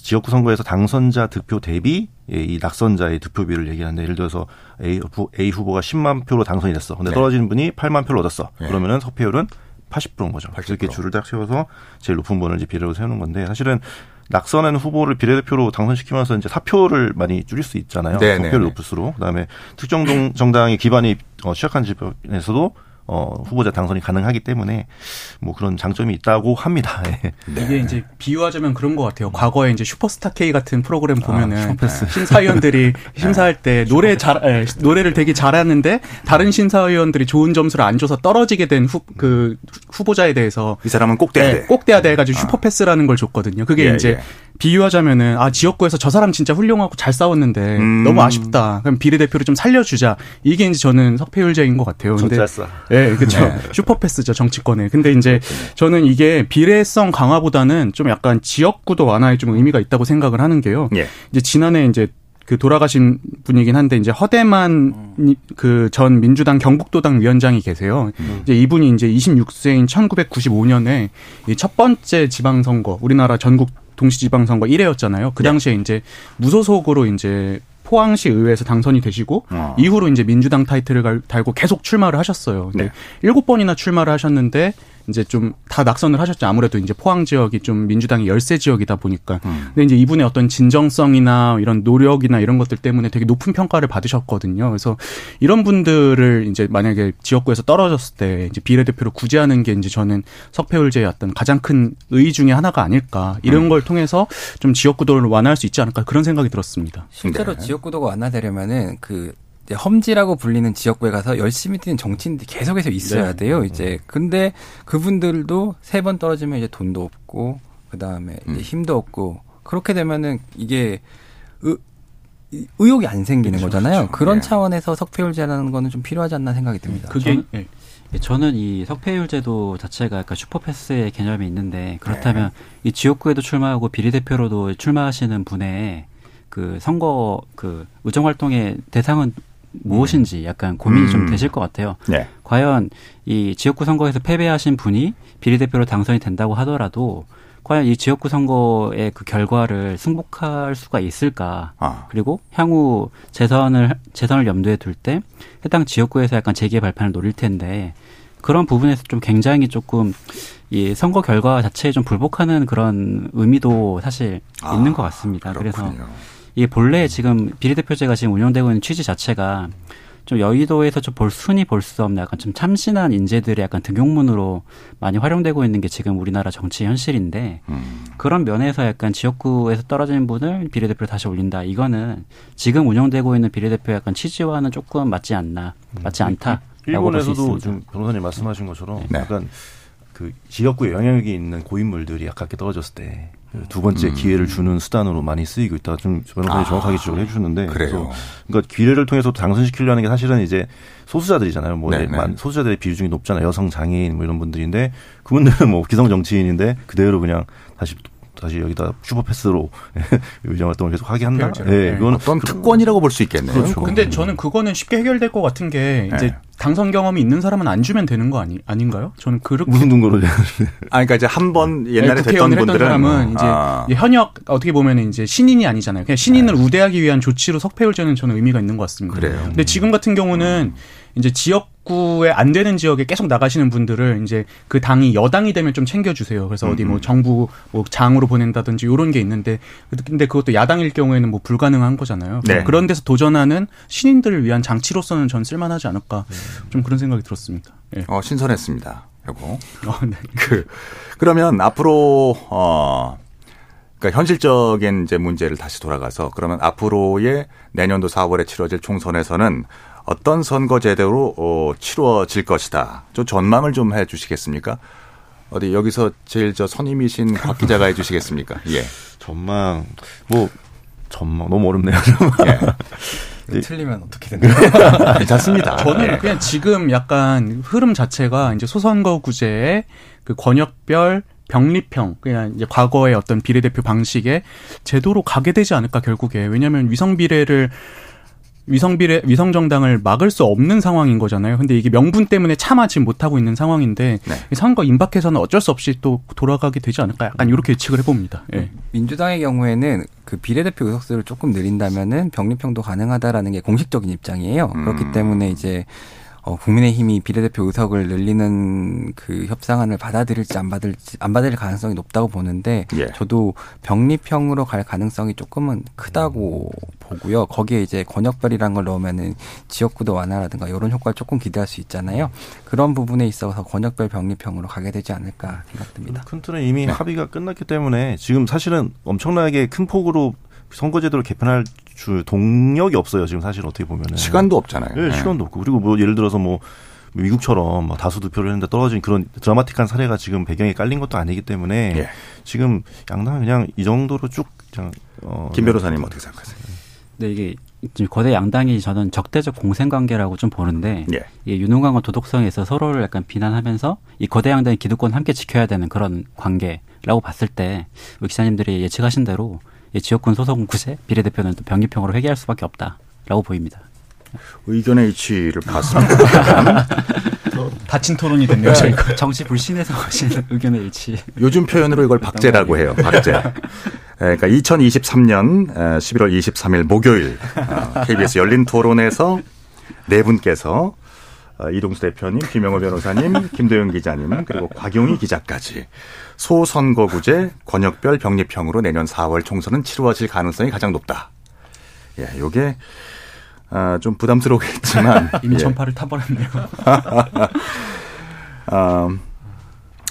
지역구 선거에서 당선자 득표 대비 이 낙선자의 득표비를 얘기하는데, 예를 들어서 A 후보가 10만 표로 당선이 됐어. 근데 떨어진 분이 8만 표를 얻었어. 그러면은 석패율은 80%인 거죠. 80%. 이렇게 줄을 딱 세워서 제일 높은 번을 이제 비례로 세우는 건데, 사실은 낙선한 후보를 비례대표로 당선시키면서 이제 사표를 많이 줄일 수 있잖아요. 석표를 높을수록. 그다음에 특정 정당의 기반이 취약한 집안에서도 후보자 당선이 가능하기 때문에 뭐 그런 장점이 있다고 합니다. 이게 이제 비유하자면 그런 것 같아요. 과거에 이제 슈퍼스타 K 같은 프로그램 보면은 심사위원들이 심사할 때 노래를 되게 잘하는데 다른 심사위원들이 좋은 점수를 안 줘서 떨어지게 된 후보자에 대해서 이 사람은 꼭 돼야 돼 해가지고 슈퍼패스라는 걸 줬거든요. 그게 이제 비유하자면은 아 지역구에서 저 사람 진짜 훌륭하고 잘 싸웠는데 너무 아쉽다. 그럼 비례대표를 좀 살려주자. 이게 이제 저는 석패율제인 것 같아요. 근데 예, 네, 그렇죠. 네. 슈퍼패스죠 정치권에. 근데 이제 저는 이게 비례성 강화보다는 좀 약간 지역구도 완화에 좀 의미가 있다고 생각을 하는 게요. 예. 이제 지난해 이제 그 돌아가신 분이긴 한데 이제 허대만 그 전 민주당 경북도당 위원장이 계세요. 이제 이분이 이제 26세인 1995년에 이 첫 번째 지방선거 우리나라 전국 동시지방선거 1회였잖아요. 그 당시에 예. 이제 무소속으로 이제 포항시 의회에서 당선이 되시고 이후로 이제 민주당 타이틀을 달고 계속 출마를 하셨어요. 네. 7번이나 출마를 하셨는데 이제 좀 다 낙선을 하셨죠. 아무래도 이제 포항 지역이 좀 민주당이 열세 지역이다 보니까. 근데 이제 이분의 어떤 진정성이나 이런 노력이나 이런 것들 때문에 되게 높은 평가를 받으셨거든요. 그래서 이런 분들을 이제 만약에 지역구에서 떨어졌을 때 이제 비례대표로 구제하는 게 이제 저는 석패율제의 어떤 가장 큰 의의 중에 하나가 아닐까. 이런 걸 통해서 좀 지역구도를 완화할 수 있지 않을까 그런 생각이 들었습니다. 실제로 네. 지역구도가 완화되려면은 그 이제 험지라고 불리는 지역구에 가서 열심히 뛰는 정치인들이 계속해서 있어야 네. 돼요. 이제 근데 그분들도 세 번 떨어지면 이제 돈도 없고 그다음에 이제 힘도 없고 그렇게 되면은 이게 의욕이 안 생기는 그렇죠, 거잖아요. 그렇죠. 그런 네. 차원에서 석패율제라는 거는 좀 필요하지 않나 생각이 듭니다. 그게 저는 이 석패율제도 자체가 약간 슈퍼패스의 개념이 있는데 그렇다면 네. 이 지역구에도 출마하고 비례대표로도 출마하시는 분의 그 선거 그 의정 활동의 대상은 무엇인지 약간 고민이 좀 되실 것 같아요. 네. 과연 이 지역구 선거에서 패배하신 분이 비례대표로 당선이 된다고 하더라도 과연 이 지역구 선거의 그 결과를 승복할 수가 있을까? 아. 그리고 향후 재선을 염두에 둘 때 해당 지역구에서 약간 재개 발판을 노릴 텐데 그런 부분에서 좀 굉장히 조금 이 선거 결과 자체에 좀 불복하는 그런 의미도 사실 있는 것 같습니다. 그렇군요. 그래서 이게 본래 지금 비례대표제가 지금 운영되고 있는 취지 자체가 좀 여의도에서 좀 볼 수 없는 약간 좀 참신한 인재들의 약간 등용문으로 많이 활용되고 있는 게 지금 우리나라 정치 현실인데 그런 면에서 약간 지역구에서 떨어지는 분을 비례대표로 다시 올린다. 이거는 지금 운영되고 있는 비례대표 약간 취지와는 조금 맞지 않다. 일본에서도 지금 변호사님 말씀하신 것처럼 네. 약간 그 지역구에 영향력이 있는 고인물들이 아깝게 떨어졌을 때 두 번째 기회를 주는 수단으로 많이 쓰이고 있다. 좀 변호사님 정확하게 지적을 해주셨는데 그래요. 그러니까 기회를 통해서 당선시키려는 게 사실은 이제 소수자들이잖아요. 뭐 소수자들의 비중이 높잖아요. 여성, 장애인 뭐 이런 분들인데 그분들은 뭐 기성 정치인인데 그대로 그냥 다시 여기다 슈퍼패스로 의정 활동을 계속 하게 한다. 네, 이건 어떤 특권이라고 볼 수 있겠네요. 그렇죠. 근데 저는 그거는 쉽게 해결될 것 같은 게 이제 네. 당선 경험이 있는 사람은 안 주면 되는 거 아닌가요? 저는 그렇게 무슨 등거를 그러니까 이제 한 번 옛날에 됐던 분들은 사람은 이제 현역 어떻게 보면 이제 신인이 아니잖아요. 그냥 신인을 네. 우대하기 위한 조치로 석패율제는 저는 의미가 있는 것 같습니다. 그래요. 근데 지금 같은 경우는 이제 지역구에 안 되는 지역에 계속 나가시는 분들을 이제 그 당이 여당이 되면 좀 챙겨주세요. 그래서 어디 뭐 정부 뭐 장으로 보낸다든지 이런 게 있는데 근데 그것도 야당일 경우에는 뭐 불가능한 거잖아요. 네. 그런 데서 도전하는 신인들을 위한 장치로서는 전 쓸만하지 않을까 좀 그런 생각이 들었습니다. 예. 신선했습니다. 요거. 네. 그러면 앞으로 그러니까 현실적인 이제 문제를 다시 돌아가서 그러면 앞으로의 내년도 4월에 치러질 총선에서는 어떤 선거 제도로 치루어질 것이다. 저 전망을 좀 해 주시겠습니까? 어디 여기서 제일 저 선임이신 곽 기자가 해 주시겠습니까? 예. 전망 너무 어렵네요. 예. 틀리면 어떻게 되나요? 괜찮습니다. 저는 그냥 지금 약간 흐름 자체가 이제 소선거 구제의 그 권역별 병립형 그냥 이제 과거의 어떤 비례대표 방식의 제도로 가게 되지 않을까 결국에. 왜냐하면 위성 정당을 막을 수 없는 상황인 거잖아요. 근데 이게 명분 때문에 차마 지금 못하고 있는 상황인데 네. 선거 임박해서는 어쩔 수 없이 또 돌아가게 되지 않을까 약간 이렇게 예측을 해봅니다. 예. 민주당의 경우에는 그 비례대표 의석수를 조금 늘린다면은 병립형도 가능하다라는 게 공식적인 입장이에요. 그렇기 때문에 이제 국민의힘이 비례대표 의석을 늘리는 그 협상안을 받아들일지 안 받을 가능성이 높다고 보는데 예. 저도 병립형으로 갈 가능성이 조금은 크다고 보고요. 거기에 이제 권역별이라는 걸 넣으면은 지역구도 완화라든가 이런 효과를 조금 기대할 수 있잖아요. 그런 부분에 있어서 권역별 병립형으로 가게 되지 않을까 생각됩니다. 큰 틀은 이미 네. 합의가 끝났기 때문에 지금 사실은 엄청나게 큰 폭으로 선거제도를 개편할 동력이 없어요. 지금 사실 어떻게 보면은 시간도 없잖아요. 네, 시간도 없고 그리고 뭐 예를 들어서 뭐 미국처럼 다수 득표를 했는데 떨어진 그런 드라마틱한 사례가 지금 배경에 깔린 것도 아니기 때문에 예. 지금 양당은 그냥 이 정도로 쭉 그냥 김 변호사님 어떻게 생각하세요? 네, 이게 지금 거대 양당이 저는 적대적 공생관계라고 좀 보는데 예. 이 유능과 도덕성에 있어서 서로를 약간 비난하면서 이 거대 양당이 기득권 함께 지켜야 되는 그런 관계라고 봤을 때 우리 기자님들이 예측하신 대로 이 지역군 소속 구세 비례대표는 또 병기평으로 회귀할 수밖에 없다라고 보입니다. 의견의 일치를 봤습니다. 다친 토론이 됐네요. 정치 불신에서 오신 의견의 일치. 요즘 표현으로 이걸 박제라고 해요. 박제. 그러니까 2023년 11월 23일 목요일 KBS 열린토론에서 네 분께서 이동수 대표님, 김영호 변호사님, 김도형 기자님 그리고 곽용희 기자까지 소선거구제 권역별 병립형으로 내년 4월 총선은 치루어질 가능성이 가장 높다. 예, 요게 좀 부담스러우겠지만 이미 전파를 예. 타버렸네요.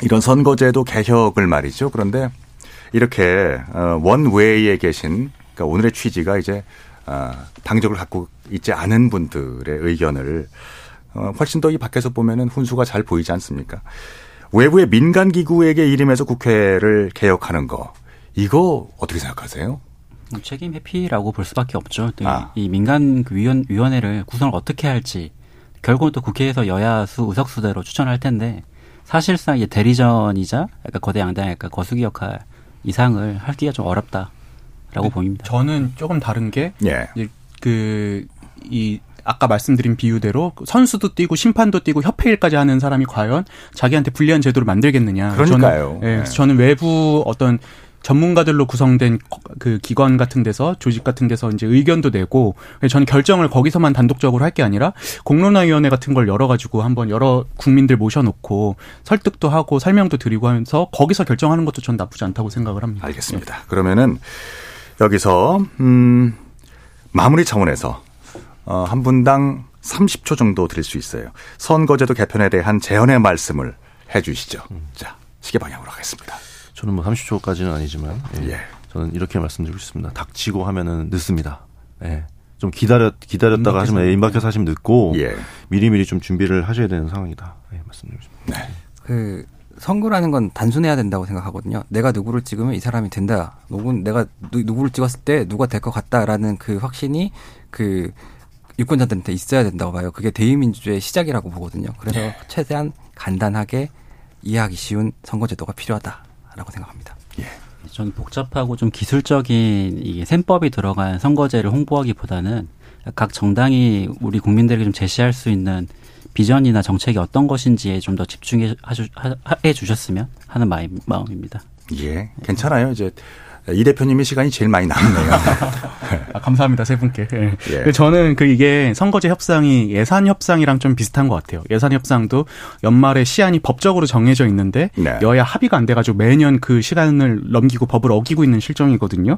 이런 선거제도 개혁을 말이죠. 그런데 이렇게 원웨이에 계신 그러니까 오늘의 취지가 이제 당적을 갖고 있지 않은 분들의 의견을 훨씬 더 이 밖에서 보면은 훈수가 잘 보이지 않습니까? 외부의 민간 기구에게 이름해서 국회를 개혁하는 거 이거 어떻게 생각하세요? 책임 회피라고 볼 수밖에 없죠. 이 민간 위원회를 구성을 어떻게 할지 결국은 또 국회에서 여야수 의석수대로 추천할 텐데 사실상 이제 대리전이자 약간 거대 양당의 약간 거수기 역할 이상을 하기가 좀 어렵다라고 보입니다. 저는 조금 다른 게 예. 이 아까 말씀드린 비유대로 선수도 뛰고 심판도 뛰고 협회일까지 하는 사람이 과연 자기한테 불리한 제도를 만들겠느냐. 그러니까요. 저는, 예. 저는 외부 어떤 전문가들로 구성된 그 기관 같은 데서 조직 같은 데서 이제 의견도 내고 저는 결정을 거기서만 단독적으로 할 게 아니라 공론화위원회 같은 걸 열어가지고 한번 여러 국민들 모셔놓고 설득도 하고 설명도 드리고 하면서 거기서 결정하는 것도 전 나쁘지 않다고 생각을 합니다. 알겠습니다. 네. 그러면은 여기서 마무리 차원에서 한 분당 30초 정도 드릴 수 있어요. 선거제도 개편에 대한 제언의 말씀을 해 주시죠. 자, 시계 방향으로 가겠습니다. 저는 뭐 30초까지는 아니지만 예. 저는 이렇게 말씀드리고 싶습니다. 닥치고 하면은 늦습니다. 예. 좀 기다렸다가 하시면 임박해서 하시면 늦고 예. 미리미리 좀 준비를 하셔야 되는 상황이다. 예, 말씀드리고 싶습니다. 네. 그 선거라는 건 단순해야 된다고 생각하거든요. 내가 누구를 찍으면 이 사람이 된다. 혹은 내가 누구를 찍었을 때 누가 될 것 같다라는 그 확신이 그 유권자들한테 있어야 된다고 봐요. 그게 대의민주주의의 시작이라고 보거든요. 그래서 예. 최대한 간단하게 이해하기 쉬운 선거제도가 필요하다. 라고 생각합니다. 예. 저는 복잡하고 좀 기술적인 이 셈법이 들어간 선거제를 홍보하기보다는 각 정당이 우리 국민들에게 좀 제시할 수 있는 비전이나 정책이 어떤 것인지에 좀 더 집중해 주셨으면 하는 마음입니다. 예, 괜찮아요. 이제 이 대표님의 시간이 제일 많이 남네요. 아, 감사합니다. 세 분께. 네. 예. 저는 이게 선거제 협상이 예산 협상이랑 좀 비슷한 것 같아요. 예산 협상도 연말에 시한이 법적으로 정해져 있는데 네. 여야 합의가 안 돼가지고 매년 그 시간을 넘기고 법을 어기고 있는 실정이거든요.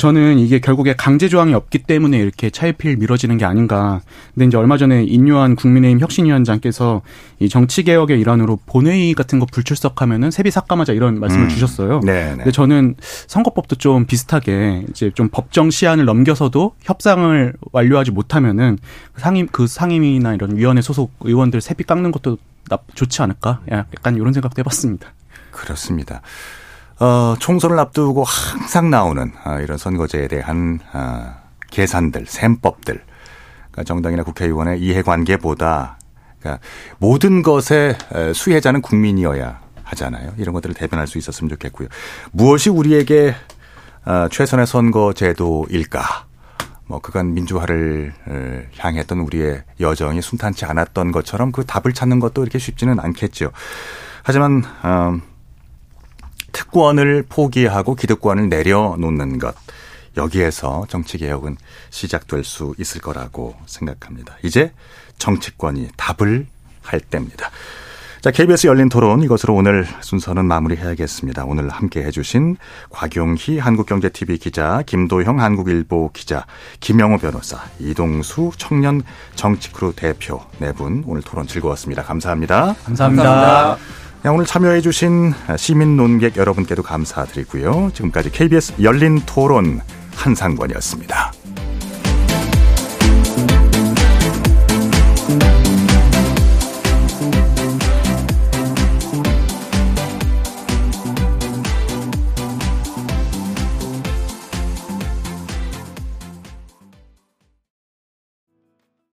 저는 이게 결국에 강제 조항이 없기 때문에 이렇게 차일피일 미뤄지는 게 아닌가. 근데 이제 얼마 전에 인요한 국민의힘 혁신위원장께서 이 정치개혁의 일환으로 본회의 같은 거 불출석하면은 세비 삭감하자 이런 말씀을 주셨어요. 네, 네. 근데 저는 선거법도 좀 비슷하게 이제 좀 법정 시한을 넘겨서도 협상을 완료하지 못하면은 상임위나 이런 위원회 소속 의원들 세비 깎는 것도 좋지 않을까? 약간 이런 생각도 해봤습니다. 그렇습니다. 총선을 앞두고 항상 나오는 이런 선거제에 대한 계산들, 셈법들, 그러니까 정당이나 국회의원의 이해관계보다 그러니까 모든 것의 수혜자는 국민이어야. 하잖아요. 이런 것들을 대변할 수 있었으면 좋겠고요. 무엇이 우리에게 최선의 선거제도일까? 뭐 그간 민주화를 향했던 우리의 여정이 순탄치 않았던 것처럼 그 답을 찾는 것도 이렇게 쉽지는 않겠죠. 하지만 특권을 포기하고 기득권을 내려놓는 것. 여기에서 정치개혁은 시작될 수 있을 거라고 생각합니다. 이제 정치권이 답을 할 때입니다. 자, KBS 열린 토론 이것으로 오늘 순서는 마무리해야겠습니다. 오늘 함께해 주신 곽용희 한국경제TV 기자, 김도형 한국일보 기자, 김영호 변호사, 이동수 청년정치크루 대표 네 분 오늘 토론 즐거웠습니다. 감사합니다. 감사합니다. 오늘 참여해 주신 시민 논객 여러분께도 감사드리고요. 지금까지 KBS 열린 토론 한상권이었습니다.